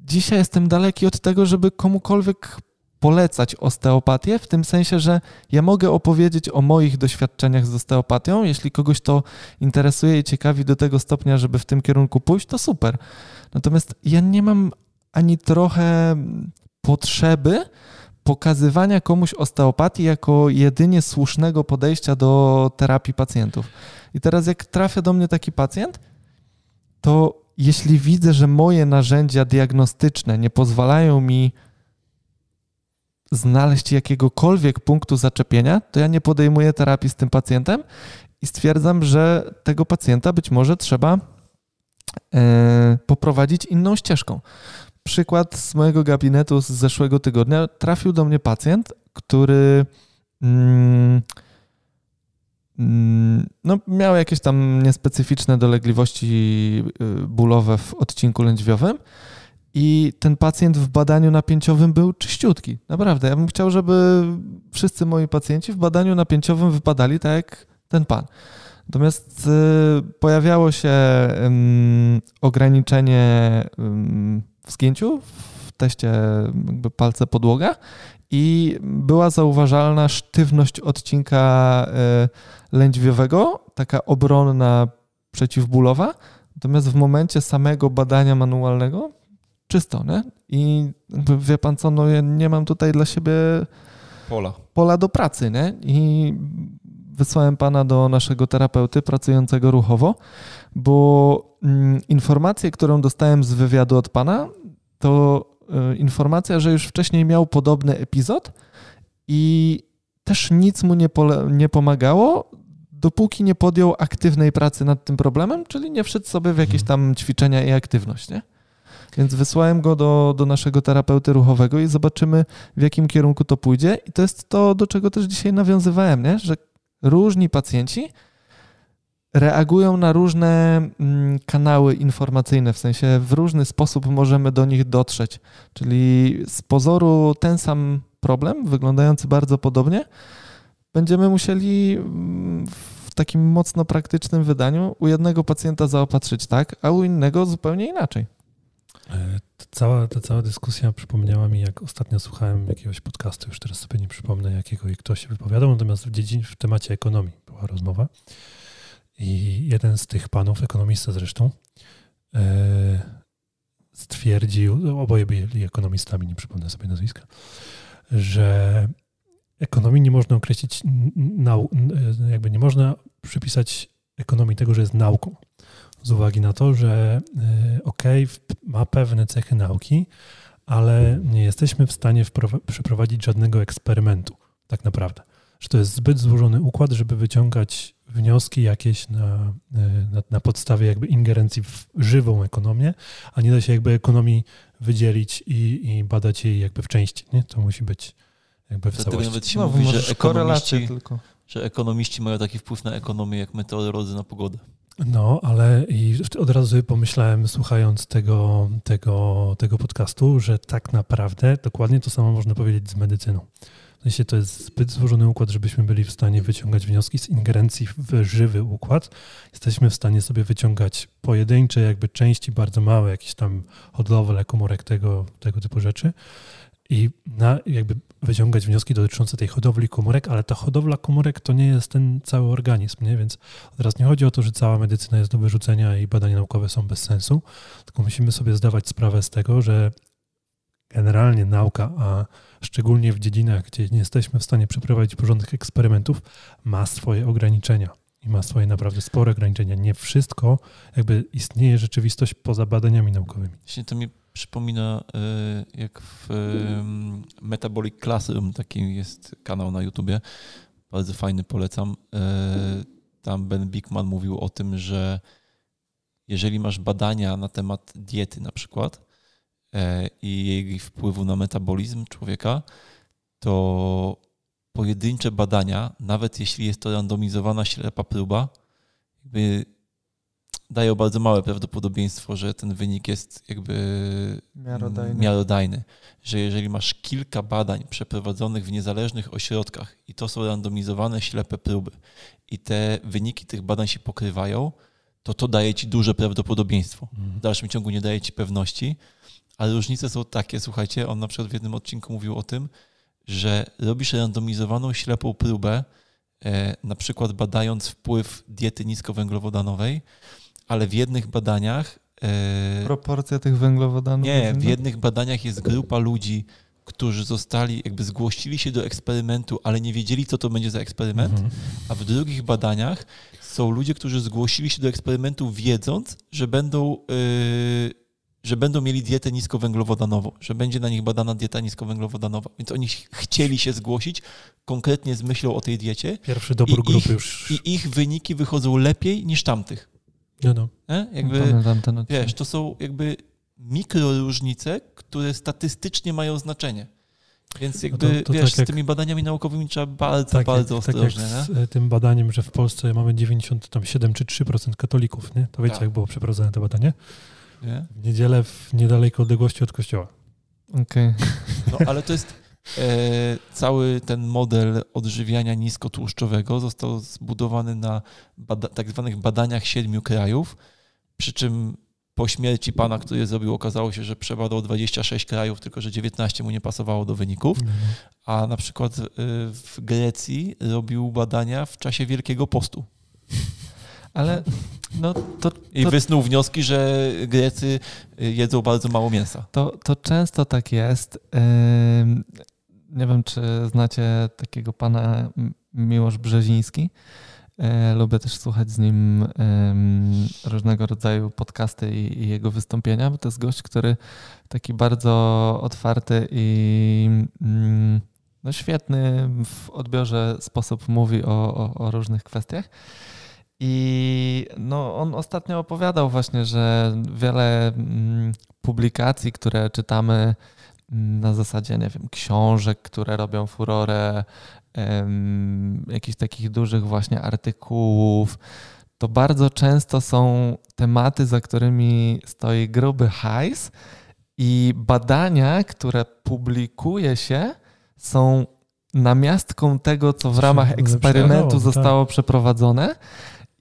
dzisiaj jestem daleki od tego, żeby komukolwiek polecać osteopatię, w tym sensie, że ja mogę opowiedzieć o moich doświadczeniach z osteopatią. Jeśli kogoś to interesuje i ciekawi do tego stopnia, żeby w tym kierunku pójść, to super. Natomiast ja nie mam ani trochę potrzeby pokazywania komuś osteopatii jako jedynie słusznego podejścia do terapii pacjentów. I teraz jak trafia do mnie taki pacjent, to jeśli widzę, że moje narzędzia diagnostyczne nie pozwalają mi znaleźć jakiegokolwiek punktu zaczepienia, to ja nie podejmuję terapii z tym pacjentem i stwierdzam, że tego pacjenta być może trzeba poprowadzić inną ścieżką. Przykład z mojego gabinetu z zeszłego tygodnia. Trafił do mnie pacjent, który no, miał jakieś tam niespecyficzne dolegliwości bólowe w odcinku lędźwiowym. I ten pacjent w badaniu napięciowym był czyściutki. Naprawdę, ja bym chciał, żeby wszyscy moi pacjenci w badaniu napięciowym wypadali tak jak ten pan. Natomiast pojawiało się ograniczenie w zgięciu, w teście jakby palce podłoga i była zauważalna sztywność odcinka lędźwiowego, taka obronna przeciwbólowa. Natomiast w momencie samego badania manualnego czysto, nie? I wie pan co, no ja nie mam tutaj dla siebie pola do pracy, nie? I wysłałem pana do naszego terapeuty pracującego ruchowo, bo informację, którą dostałem z wywiadu od pana, to informacja, że już wcześniej miał podobny epizod i też nic mu nie pomagało, dopóki nie podjął aktywnej pracy nad tym problemem, czyli nie wszedł sobie w jakieś tam ćwiczenia i aktywność, nie? Więc wysłałem go do naszego terapeuty ruchowego i zobaczymy, w jakim kierunku to pójdzie. I to jest to, do czego też dzisiaj nawiązywałem, nie? Że różni pacjenci reagują na różne kanały informacyjne, w sensie w różny sposób możemy do nich dotrzeć. Czyli z pozoru ten sam problem, wyglądający bardzo podobnie, będziemy musieli w takim mocno praktycznym wydaniu u jednego pacjenta zaopatrzyć tak, a u innego zupełnie inaczej. Ta cała dyskusja przypomniała mi, jak ostatnio słuchałem jakiegoś podcastu, już teraz sobie nie przypomnę jakiego, i ktoś się wypowiadał, natomiast w temacie ekonomii była rozmowa i jeden z tych panów, ekonomista zresztą, stwierdził, oboje byli ekonomistami, nie przypomnę sobie nazwiska, że ekonomii nie można określić, jakby nie można przypisać ekonomii tego, że jest nauką. Z uwagi na to, że ma pewne cechy nauki, ale nie jesteśmy w stanie przeprowadzić żadnego eksperymentu tak naprawdę. Że to jest zbyt złożony układ, żeby wyciągać wnioski jakieś na podstawie jakby ingerencji w żywą ekonomię, a nie da się jakby ekonomii wydzielić i badać jej jakby w części. Nie? To musi być jakby w całości. Dlatego nawet się mówi, że ekonomiści mają taki wpływ na ekonomię jak meteorolodzy na pogodę. No, ale i od razu sobie pomyślałem, słuchając tego podcastu, że tak naprawdę dokładnie to samo można powiedzieć z medycyną. W sensie to jest zbyt złożony układ, żebyśmy byli w stanie wyciągać wnioski z ingerencji w żywy układ. Jesteśmy w stanie sobie wyciągać pojedyncze jakby części, bardzo małe, jakieś tam hodowle, lekomorek, tego typu rzeczy. I jakby wyciągać wnioski dotyczące tej hodowli komórek, ale ta hodowla komórek to nie jest ten cały organizm, nie? Więc teraz nie chodzi o to, że cała medycyna jest do wyrzucenia i badania naukowe są bez sensu, tylko musimy sobie zdawać sprawę z tego, że generalnie nauka, a szczególnie w dziedzinach, gdzie nie jesteśmy w stanie przeprowadzić porządnych eksperymentów, ma swoje ograniczenia i ma swoje naprawdę spore ograniczenia. Nie wszystko jakby istnieje rzeczywistość poza badaniami naukowymi. Właśnie to mi przypomina, jak w Metabolic Classroom, taki jest kanał na YouTubie, bardzo fajny, polecam. Tam Ben Bigman mówił o tym, że jeżeli masz badania na temat diety na przykład i jej wpływu na metabolizm człowieka, to pojedyncze badania, nawet jeśli jest to randomizowana ślepa próba, jakby dają bardzo małe prawdopodobieństwo, że ten wynik jest jakby miarodajny. Że jeżeli masz kilka badań przeprowadzonych w niezależnych ośrodkach i to są randomizowane ślepe próby i te wyniki tych badań się pokrywają, to daje ci duże prawdopodobieństwo. W dalszym ciągu nie daje ci pewności, ale różnice są takie, słuchajcie, on na przykład w jednym odcinku mówił o tym, że robisz randomizowaną ślepą próbę, na przykład badając wpływ diety niskowęglowodanowej, ale w jednych badaniach... Proporcja tych węglowodanów? Nie, w jednych badaniach jest grupa ludzi, którzy zostali, jakby zgłosili się do eksperymentu, ale nie wiedzieli, co to będzie za eksperyment, a w drugich badaniach są ludzie, którzy zgłosili się do eksperymentu wiedząc, że będą mieli dietę niskowęglowodanową, że będzie na nich badana dieta niskowęglowodanowa. Więc oni chcieli się zgłosić konkretnie z myślą o tej diecie. Pierwszy dobór grupy już. I ich wyniki wychodzą lepiej niż tamtych. No. Jakby, wiesz, to są jakby mikroróżnice, które statystycznie mają znaczenie. Więc jakby, wiesz, tak z tymi badaniami naukowymi trzeba bardzo ostrożnie. Tak jak z tym badaniem, że w Polsce mamy 97 czy 3% katolików, nie? To wiecie, tak. Jak było przeprowadzone to badanie? Nie? W niedzielę w niedalekiej odległości od kościoła. Okej. No ale to jest... cały ten model odżywiania niskotłuszczowego został zbudowany na tak zwanych badaniach 7 krajów, przy czym po śmierci pana, który je zrobił, okazało się, że przebadał 26 krajów, tylko że 19 mu nie pasowało do wyników, a na przykład w Grecji robił badania w czasie Wielkiego Postu. Ale no to... I wysnuł wnioski, że Grecy jedzą bardzo mało mięsa. To często tak jest. Nie wiem, czy znacie takiego pana Miłosz Brzeziński. Lubię też słuchać z nim różnego rodzaju podcasty i jego wystąpienia, bo to jest gość, który taki bardzo otwarty i no świetny w odbiorze sposób mówi o różnych kwestiach. I no, on ostatnio opowiadał właśnie, że wiele publikacji, które czytamy na zasadzie, nie wiem, książek, które robią furorę, jakichś takich dużych właśnie artykułów, to bardzo często są tematy, za którymi stoi gruby hajs i badania, które publikuje się, są namiastką tego, co w ramach eksperymentu zostało przeprowadzone.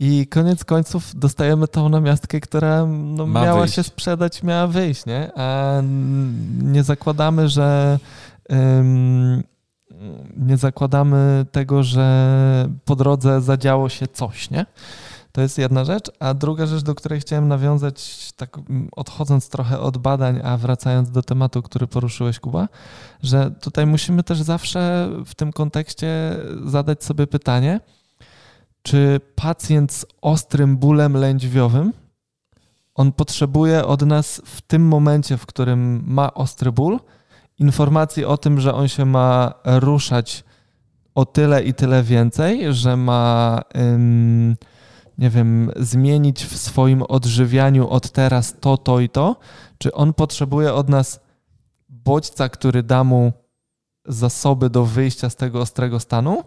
I koniec końców dostajemy tą namiastkę, która no, miała się sprzedać, miała wyjść, nie? A nie zakładamy, że nie zakładamy tego, że po drodze zadziało się coś, nie? To jest jedna rzecz. A druga rzecz, do której chciałem nawiązać, tak odchodząc trochę od badań, a wracając do tematu, który poruszyłeś, Kuba, że tutaj musimy też zawsze w tym kontekście zadać sobie pytanie, czy pacjent z ostrym bólem lędźwiowym, on potrzebuje od nas w tym momencie, w którym ma ostry ból, informacji o tym, że on się ma ruszać o tyle i tyle więcej, że ma nie wiem, zmienić w swoim odżywianiu od teraz to, to i to, czy on potrzebuje od nas bodźca, który da mu zasoby do wyjścia z tego ostrego stanu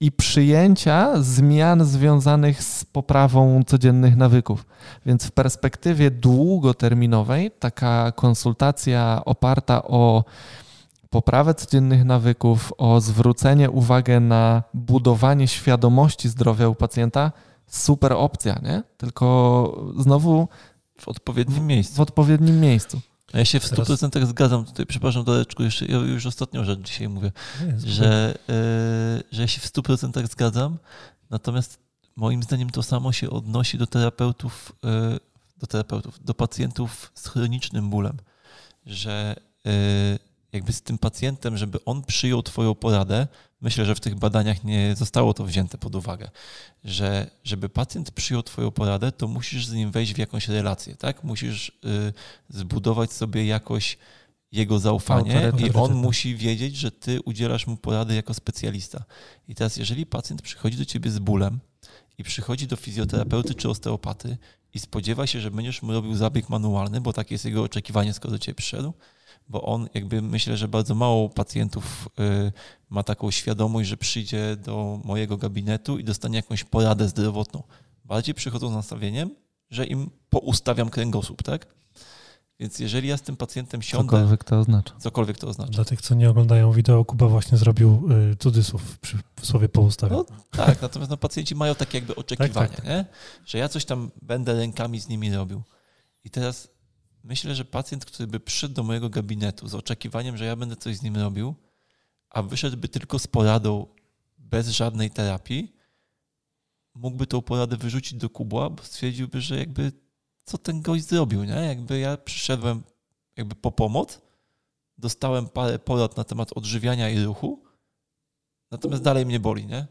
i przyjęcia zmian związanych z poprawą codziennych nawyków. Więc w perspektywie długoterminowej taka konsultacja oparta o poprawę codziennych nawyków, o zwrócenie uwagi na budowanie świadomości zdrowia u pacjenta, super opcja, nie? Tylko znowu w odpowiednim miejscu. W odpowiednim miejscu. Ja się w 100% zgadzam tutaj, przepraszam, Dareczku, jeszcze ja już ostatnią rzecz dzisiaj mówię, że ja się w 100% zgadzam, natomiast moim zdaniem to samo się odnosi do terapeutów, do pacjentów z chronicznym bólem, że jakby z tym pacjentem, żeby on przyjął twoją poradę, myślę, że w tych badaniach nie zostało to wzięte pod uwagę, że żeby pacjent przyjął twoją poradę, to musisz z nim wejść w jakąś relację, tak? Musisz zbudować sobie jakoś jego zaufanie i on musi wiedzieć, że ty udzielasz mu porady jako specjalista. I teraz jeżeli pacjent przychodzi do ciebie z bólem i przychodzi do fizjoterapeuty czy osteopaty i spodziewa się, że będziesz mu robił zabieg manualny, bo takie jest jego oczekiwanie, skoro do ciebie przyszedł, bo on jakby myślę, że bardzo mało pacjentów ma taką świadomość, że przyjdzie do mojego gabinetu i dostanie jakąś poradę zdrowotną. Bardziej przychodzą z nastawieniem, że im poustawiam kręgosłup, tak? Więc jeżeli ja z tym pacjentem siądę... Cokolwiek to oznacza. Cokolwiek to oznacza. Dla tych, co nie oglądają wideo, Kuba właśnie zrobił cudzysłów przy słowie poustawiam. No, tak, natomiast no, pacjenci mają takie jakby oczekiwania, tak. Nie? Że ja coś tam będę rękami z nimi robił. I teraz... Myślę, że pacjent, który by przyszedł do mojego gabinetu z oczekiwaniem, że ja będę coś z nim robił, a wyszedłby tylko z poradą bez żadnej terapii, mógłby tą poradę wyrzucić do kubła, bo stwierdziłby, że jakby co ten gość zrobił, nie? Jakby ja przyszedłem jakby po pomoc, dostałem parę porad na temat odżywiania i ruchu, natomiast dalej mnie boli, nie?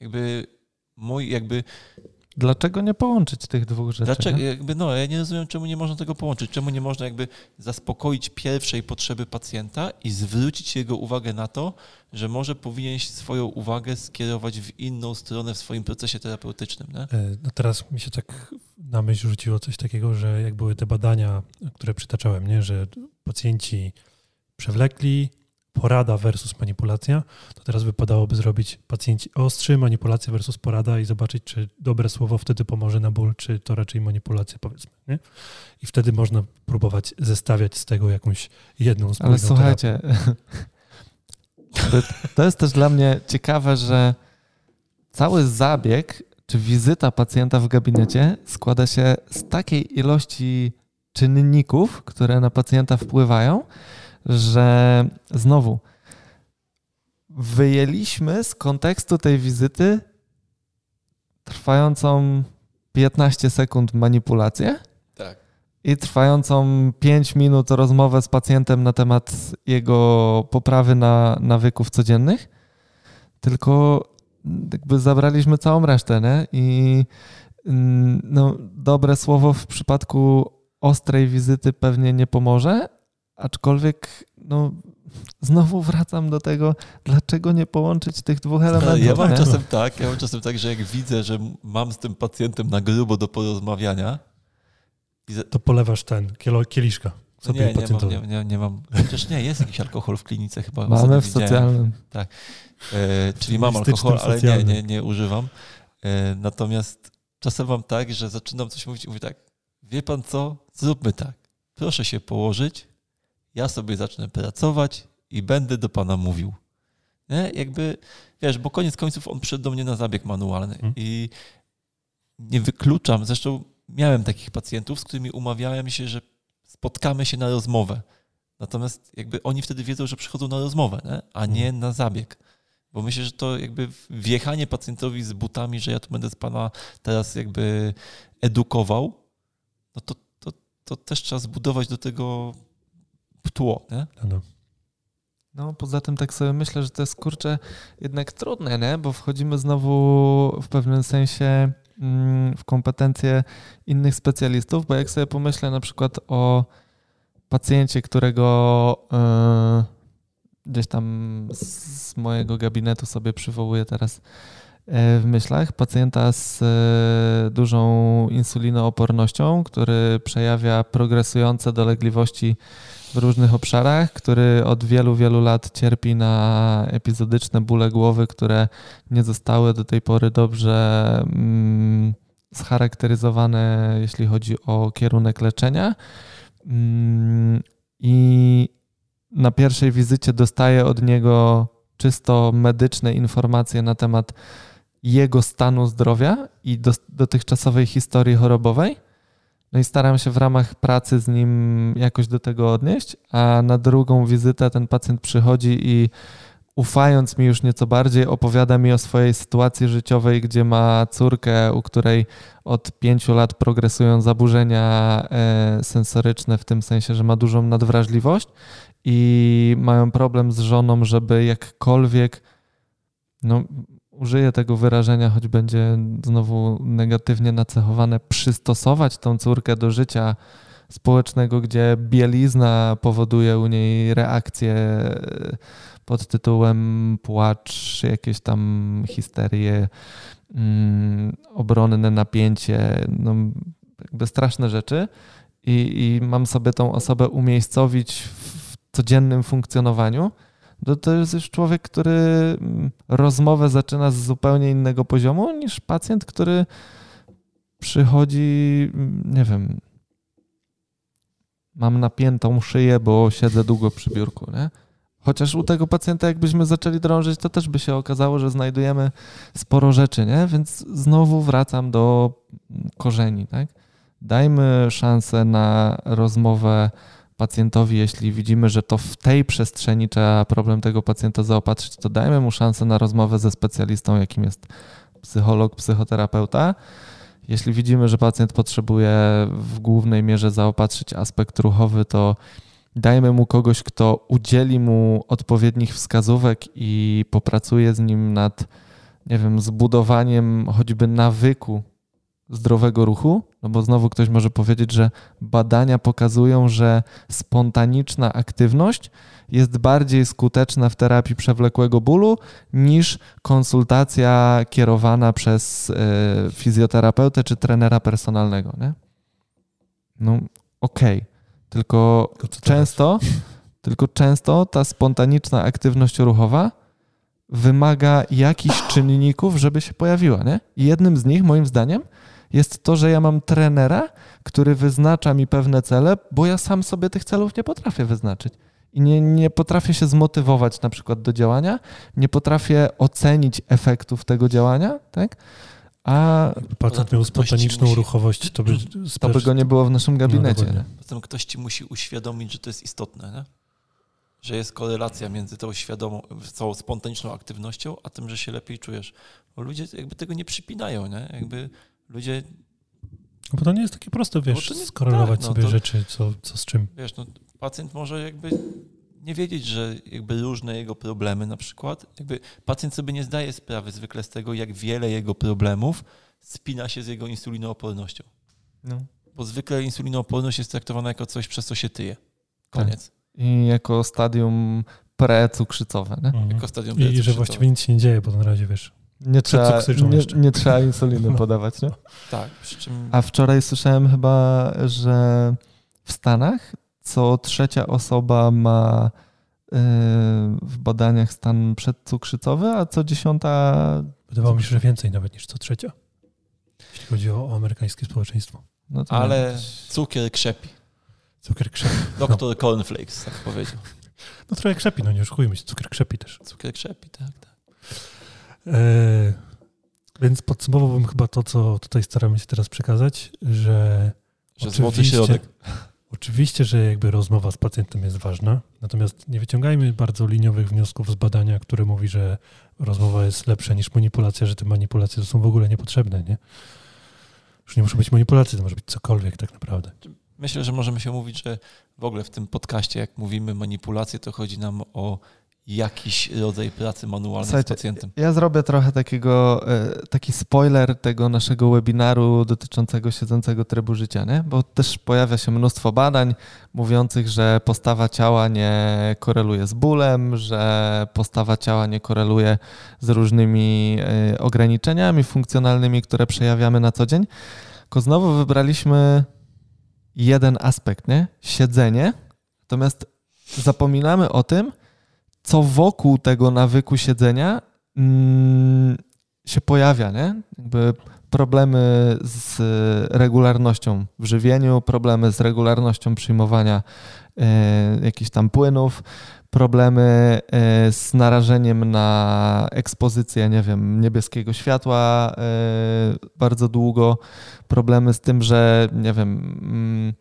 Jakby mój jakby... Dlaczego nie połączyć tych dwóch rzeczy? Dlaczego? Jakby, no, ja nie rozumiem, czemu nie można tego połączyć. Czemu nie można jakby zaspokoić pierwszej potrzeby pacjenta i zwrócić jego uwagę na to, że może powinien swoją uwagę skierować w inną stronę w swoim procesie terapeutycznym. Nie? No teraz mi się tak na myśl rzuciło coś takiego, że jak były te badania, które przytaczałem, nie? Że pacjenci przewlekli, porada versus manipulacja, to teraz wypadałoby zrobić pacjenci ostrzy, manipulacja versus porada i zobaczyć, czy dobre słowo wtedy pomoże na ból, czy to raczej manipulacja, powiedzmy. Nie? I wtedy można próbować zestawiać z tego jakąś jedną spójną. Ale słuchajcie, to jest też dla mnie ciekawe, że cały zabieg, czy wizyta pacjenta w gabinecie składa się z takiej ilości czynników, które na pacjenta wpływają, że znowu wyjęliśmy z kontekstu tej wizyty trwającą 15 sekund manipulację, tak, i trwającą 5 minut rozmowę z pacjentem na temat jego poprawy na nawyków codziennych, tylko jakby zabraliśmy całą resztę, nie? I no, dobre słowo w przypadku ostrej wizyty pewnie nie pomoże, aczkolwiek no, znowu wracam do tego, dlaczego nie połączyć tych dwóch elementów. Ja mam czasem tak, że jak widzę, że mam z tym pacjentem na grubo do porozmawiania... To polewasz kieliszka. Nie mam. Chociaż nie, jest jakiś alkohol w klinice chyba. Mamy w socjalnym. Tak. Czyli mam alkohol, ale nie używam. Natomiast czasem mam tak, że zaczynam coś mówić i mówię tak, wie pan co, zróbmy tak. Proszę się położyć, ja sobie zacznę pracować i będę do pana mówił. Nie? Jakby, wiesz, bo koniec końców on przyszedł do mnie na zabieg manualny i nie wykluczam, zresztą miałem takich pacjentów, z którymi umawiałem się, że spotkamy się na rozmowę. Natomiast jakby oni wtedy wiedzą, że przychodzą na rozmowę, nie? A nie na zabieg. Bo myślę, że to jakby wjechanie pacjentowi z butami, że ja tu będę z pana teraz jakby edukował, no to też trzeba zbudować do tego tło, nie? No, poza tym tak sobie myślę, że to jest, kurczę, jednak trudne, nie? Bo wchodzimy znowu w pewnym sensie w kompetencje innych specjalistów, bo jak sobie pomyślę na przykład o pacjencie, którego gdzieś tam z mojego gabinetu sobie przywołuję teraz w myślach, pacjenta z dużą insulinoopornością, który przejawia progresujące dolegliwości w różnych obszarach, który od wielu, wielu lat cierpi na epizodyczne bóle głowy, które nie zostały do tej pory dobrze scharakteryzowane, jeśli chodzi o kierunek leczenia. I na pierwszej wizycie dostaję od niego czysto medyczne informacje na temat jego stanu zdrowia i dotychczasowej historii chorobowej. No i staram się w ramach pracy z nim jakoś do tego odnieść, a na drugą wizytę ten pacjent przychodzi i ufając mi już nieco bardziej opowiada mi o swojej sytuacji życiowej, gdzie ma córkę, u której od 5 lat progresują zaburzenia sensoryczne, w tym sensie, że ma dużą nadwrażliwość i mają problem z żoną, żeby jakkolwiek, no użyję tego wyrażenia, choć będzie znowu negatywnie nacechowane, przystosować tą córkę do życia społecznego, gdzie bielizna powoduje u niej reakcje pod tytułem płacz, jakieś tam histerie, obronne napięcie, no jakby straszne rzeczy. I mam sobie tą osobę umiejscowić w codziennym funkcjonowaniu. To jest już człowiek, który rozmowę zaczyna z zupełnie innego poziomu niż pacjent, który przychodzi, nie wiem, mam napiętą szyję, bo siedzę długo przy biurku, nie? Chociaż u tego pacjenta jakbyśmy zaczęli drążyć, to też by się okazało, że znajdujemy sporo rzeczy, nie? Więc znowu wracam do korzeni, tak? Dajmy szansę na rozmowę pacjentowi, jeśli widzimy, że to w tej przestrzeni trzeba problem tego pacjenta zaopatrzyć, to dajmy mu szansę na rozmowę ze specjalistą, jakim jest psycholog, psychoterapeuta. Jeśli widzimy, że pacjent potrzebuje w głównej mierze zaopatrzyć aspekt ruchowy, to dajmy mu kogoś, kto udzieli mu odpowiednich wskazówek i popracuje z nim nad, nie wiem, zbudowaniem choćby nawyku zdrowego ruchu, no bo znowu ktoś może powiedzieć, że badania pokazują, że spontaniczna aktywność jest bardziej skuteczna w terapii przewlekłego bólu niż konsultacja kierowana przez fizjoterapeutę czy trenera personalnego, nie? No okej, tylko często ta spontaniczna aktywność ruchowa wymaga jakichś czynników, żeby się pojawiła, nie? I jednym z nich, moim zdaniem, jest to, że ja mam trenera, który wyznacza mi pewne cele, bo ja sam sobie tych celów nie potrafię wyznaczyć. I nie potrafię się zmotywować na przykład do działania, nie potrafię ocenić efektów tego działania, tak? A pacjent miał spontaniczną ruchowość, to by go nie było w naszym gabinecie. No, potem ktoś ci musi uświadomić, że to jest istotne, nie? Że jest korelacja między tą świadomą, całą spontaniczną aktywnością, a tym, że się lepiej czujesz. Bo ludzie jakby tego nie przypinają, nie? Jakby ludzie... Bo to nie jest takie proste, wiesz, skorelować sobie rzeczy, co z czym. Wiesz, no, pacjent może jakby nie wiedzieć, że jakby różne jego problemy na przykład. Jakby pacjent sobie nie zdaje sprawy zwykle z tego, jak wiele jego problemów spina się z jego insulinoopornością. No. Bo zwykle insulinooporność jest traktowana jako coś, przez co się tyje. Koniec. Tak. I jako stadium precukrzycowe. Nie? Mhm. Jako stadium precukrzycowe. I że właściwie nic się nie dzieje, bo na razie wiesz. Nie trzeba insuliny podawać. Nie? Tak. Przy czym... A wczoraj słyszałem chyba, że w Stanach co trzecia osoba ma w badaniach stan przedcukrzycowy, a co 10. Wydawało mi się, że więcej nawet niż co trzecia, jeśli chodzi o amerykańskie społeczeństwo. No to ale jest... cukier krzepi. Cukier krzepi. Doktor Cornflakes tak powiedział. No trochę krzepi, no nie oszukujmy się, cukier krzepi też. Cukier krzepi, tak. Więc podsumowałbym chyba to, co tutaj staramy się teraz przekazać, że złoty środek. Oczywiście, że jakby rozmowa z pacjentem jest ważna, natomiast nie wyciągajmy bardzo liniowych wniosków z badania, które mówi, że rozmowa jest lepsza niż manipulacja, że te manipulacje to są w ogóle niepotrzebne, nie? Już nie muszą być manipulacje, to może być cokolwiek tak naprawdę. Myślę, że możemy się mówić, że w ogóle w tym podcaście, jak mówimy manipulacje, to chodzi nam o jakiś rodzaj pracy manualnej. Słuchajcie, z pacjentem. Ja zrobię trochę taki spoiler tego naszego webinaru dotyczącego siedzącego trybu życia, nie? Bo też pojawia się mnóstwo badań mówiących, że postawa ciała nie koreluje z bólem, że postawa ciała nie koreluje z różnymi ograniczeniami funkcjonalnymi, które przejawiamy na co dzień. Tylko znowu wybraliśmy jeden aspekt, nie? Siedzenie. Natomiast zapominamy o tym, co wokół tego nawyku siedzenia się pojawia, nie? Jakby problemy z regularnością w żywieniu, problemy z regularnością przyjmowania jakichś tam płynów, problemy z narażeniem na ekspozycję, nie wiem, niebieskiego światła bardzo długo, problemy z tym, że nie wiem...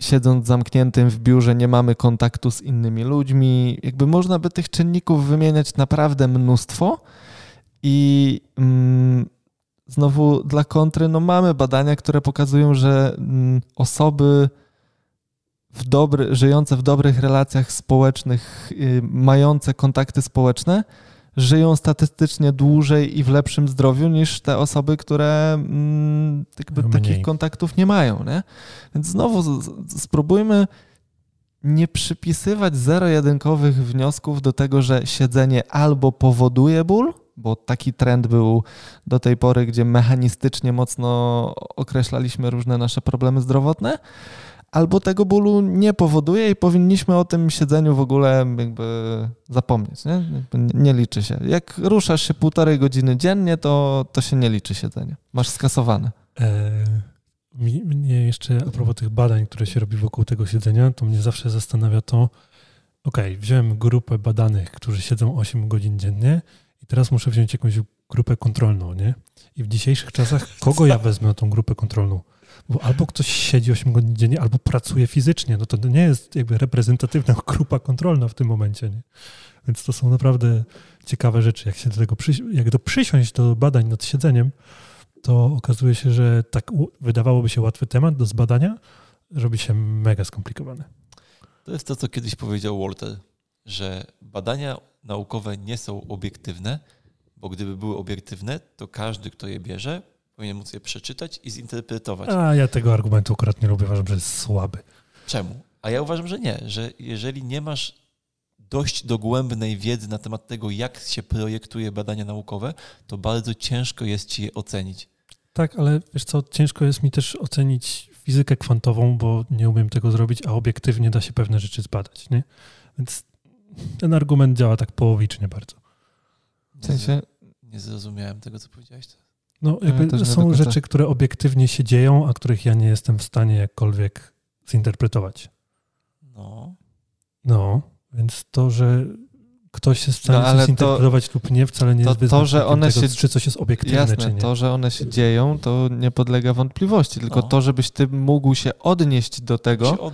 siedząc zamkniętym w biurze nie mamy kontaktu z innymi ludźmi. Jakby można by tych czynników wymieniać naprawdę mnóstwo i znowu dla kontry no mamy badania, które pokazują, że osoby żyjące w dobrych relacjach społecznych, mające kontakty społeczne żyją statystycznie dłużej i w lepszym zdrowiu niż te osoby, które takich kontaktów nie mają. Nie? Więc znowu spróbujmy nie przypisywać zero-jedynkowych wniosków do tego, że siedzenie albo powoduje ból, bo taki trend był do tej pory, gdzie mechanistycznie mocno określaliśmy różne nasze problemy zdrowotne, albo tego bólu nie powoduje i powinniśmy o tym siedzeniu w ogóle jakby zapomnieć. Nie, nie liczy się. Jak ruszasz się 1,5 godziny dziennie, to się nie liczy siedzenie. Masz skasowane. Mnie jeszcze a propos tych badań, które się robi wokół tego siedzenia, to mnie zawsze zastanawia to, okej, wziąłem grupę badanych, którzy siedzą 8 godzin dziennie i teraz muszę wziąć jakąś grupę kontrolną, nie? I w dzisiejszych czasach kogo ja wezmę na tą grupę kontrolną? Bo albo ktoś siedzi 8 godzin dziennie, albo pracuje fizycznie. No to nie jest jakby reprezentatywna grupa kontrolna w tym momencie. Nie? Więc to są naprawdę ciekawe rzeczy. Jak się do tego przysiąść do badań nad siedzeniem, to okazuje się, że tak wydawałoby się łatwy temat do zbadania, robi się mega skomplikowany. To jest to, co kiedyś powiedział Walter, że badania naukowe nie są obiektywne, bo gdyby były obiektywne, to każdy, kto je bierze, powinien móc je przeczytać i zinterpretować. A ja tego argumentu akurat nie lubię, uważam, że jest słaby. Czemu? A ja uważam, że nie, że jeżeli nie masz dość dogłębnej wiedzy na temat tego, jak się projektuje badania naukowe, to bardzo ciężko jest ci je ocenić. Tak, ale wiesz co, ciężko jest mi też ocenić fizykę kwantową, bo nie umiem tego zrobić, a obiektywnie da się pewne rzeczy zbadać, nie? Więc ten argument działa tak połowicznie bardzo. W sensie? Nie zrozumiałem tego, co powiedziałeś. No, jakby ja są rzeczy, które obiektywnie się dzieją, a których ja nie jestem w stanie jakkolwiek zinterpretować. No, więc to, że ktoś jest w stanie coś zinterpretować lub nie, wcale nie jest wyznacznikiem tego, czy coś jest obiektywne, jasne, czy nie. To, że one się dzieją, to nie podlega wątpliwości, tylko to, żebyś ty mógł się odnieść do tego,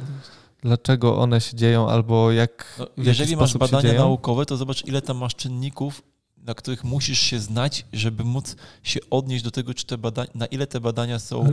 dlaczego one się dzieją, albo jak. Jeżeli masz badania naukowe, to zobacz, ile tam masz czynników, na których musisz się znać, żeby móc się odnieść do tego, czy te badania, na ile te badania są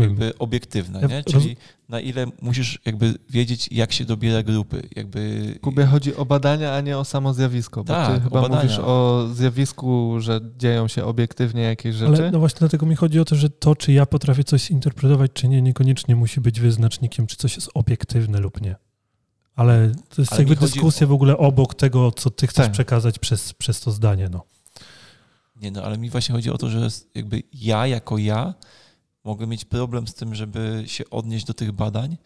jakby obiektywne, nie? Czyli na ile musisz jakby wiedzieć, jak się dobiera grupy. Jakby... Kubie, chodzi o badania, a nie o samo zjawisko, bo tak, ty chyba mówisz o zjawisku, że dzieją się obiektywnie jakieś rzeczy. Ale no właśnie dlatego mi chodzi o to, że to, czy ja potrafię coś zinterpretować, czy nie, niekoniecznie musi być wyznacznikiem, czy coś jest obiektywne lub nie. Ale to jest jakby dyskusja w ogóle obok tego, co ty chcesz przekazać przez to zdanie. No. Nie, no ale mi właśnie chodzi o to, że jakby ja jako ja mogę mieć problem z tym, żeby się odnieść do tych badań,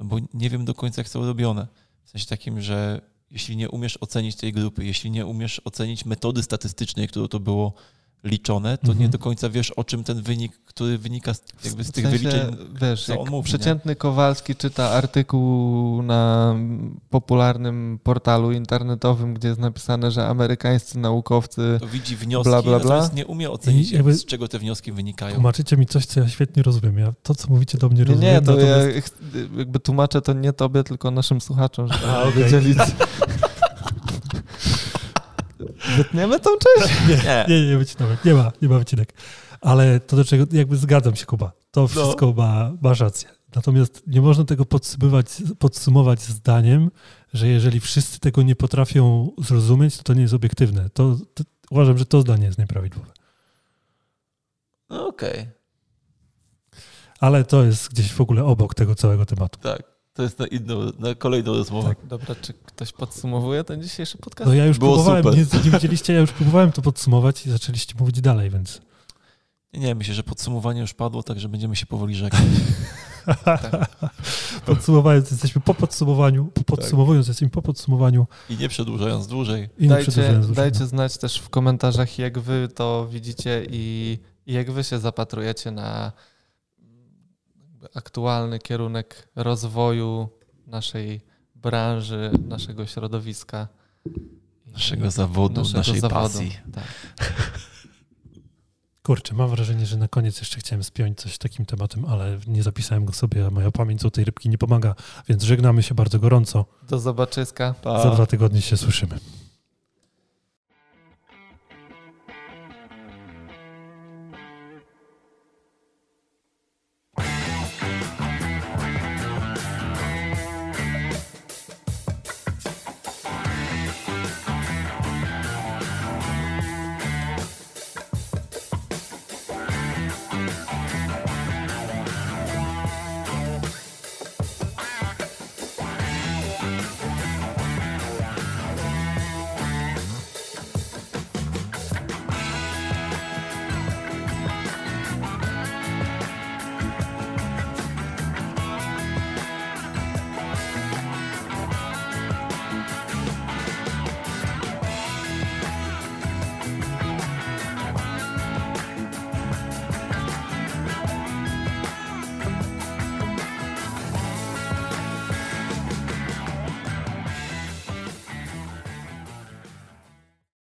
no bo nie wiem do końca, jak są robione. W sensie takim, że jeśli nie umiesz ocenić tej grupy, jeśli nie umiesz ocenić metody statystycznej, którą to było liczone, to nie do końca wiesz, o czym ten wynik, który wynika z, jakby z tych wyliczeń, wiesz, co on mówi, przeciętny Kowalski czyta artykuł na popularnym portalu internetowym, gdzie jest napisane, że amerykańscy naukowcy to widzi wnioski, bla, bla, bla. Natomiast nie umie ocenić, jakby, z czego te wnioski wynikają. Tłumaczycie mi coś, co ja świetnie rozumiem. Ja to, co mówicie do mnie, rozumiem. Nie, to natomiast... ja jakby tłumaczę to nie tobie, tylko naszym słuchaczom, żeby wiedzieli... Wytniemy tą część? Nie wycinamy. Nie ma wycinek. Ale to, do czego jakby zgadzam się, Kuba. To wszystko ma rację. Natomiast nie można tego podsumować zdaniem, że jeżeli wszyscy tego nie potrafią zrozumieć, to nie jest obiektywne. To uważam, że to zdanie jest nieprawidłowe. No okej. Ale to jest gdzieś w ogóle obok tego całego tematu. Tak. To jest na kolejną rozmowę. Tak. Dobra, czy ktoś podsumowuje ten dzisiejszy podcast? No ja już próbowałem, nie widzieliście, ja już próbowałem to podsumować i zaczęliście mówić dalej, więc... Nie, myślę, że podsumowanie już padło, także będziemy się powoli żegnać. Tak. Podsumowując, jesteśmy po podsumowaniu, I nie przedłużając dłużej. Dajcie znać też w komentarzach, jak wy to widzicie i jak wy się zapatrujecie na... aktualny kierunek rozwoju naszej branży, naszego środowiska. Naszego zawodu, naszej pasji. Tak. Kurczę, mam wrażenie, że na koniec jeszcze chciałem spiąć coś takim tematem, ale nie zapisałem go sobie, a moja pamięć o tej rybki nie pomaga, więc żegnamy się bardzo gorąco. Do zobaczyska. Pa. Za 2 tygodnie się słyszymy.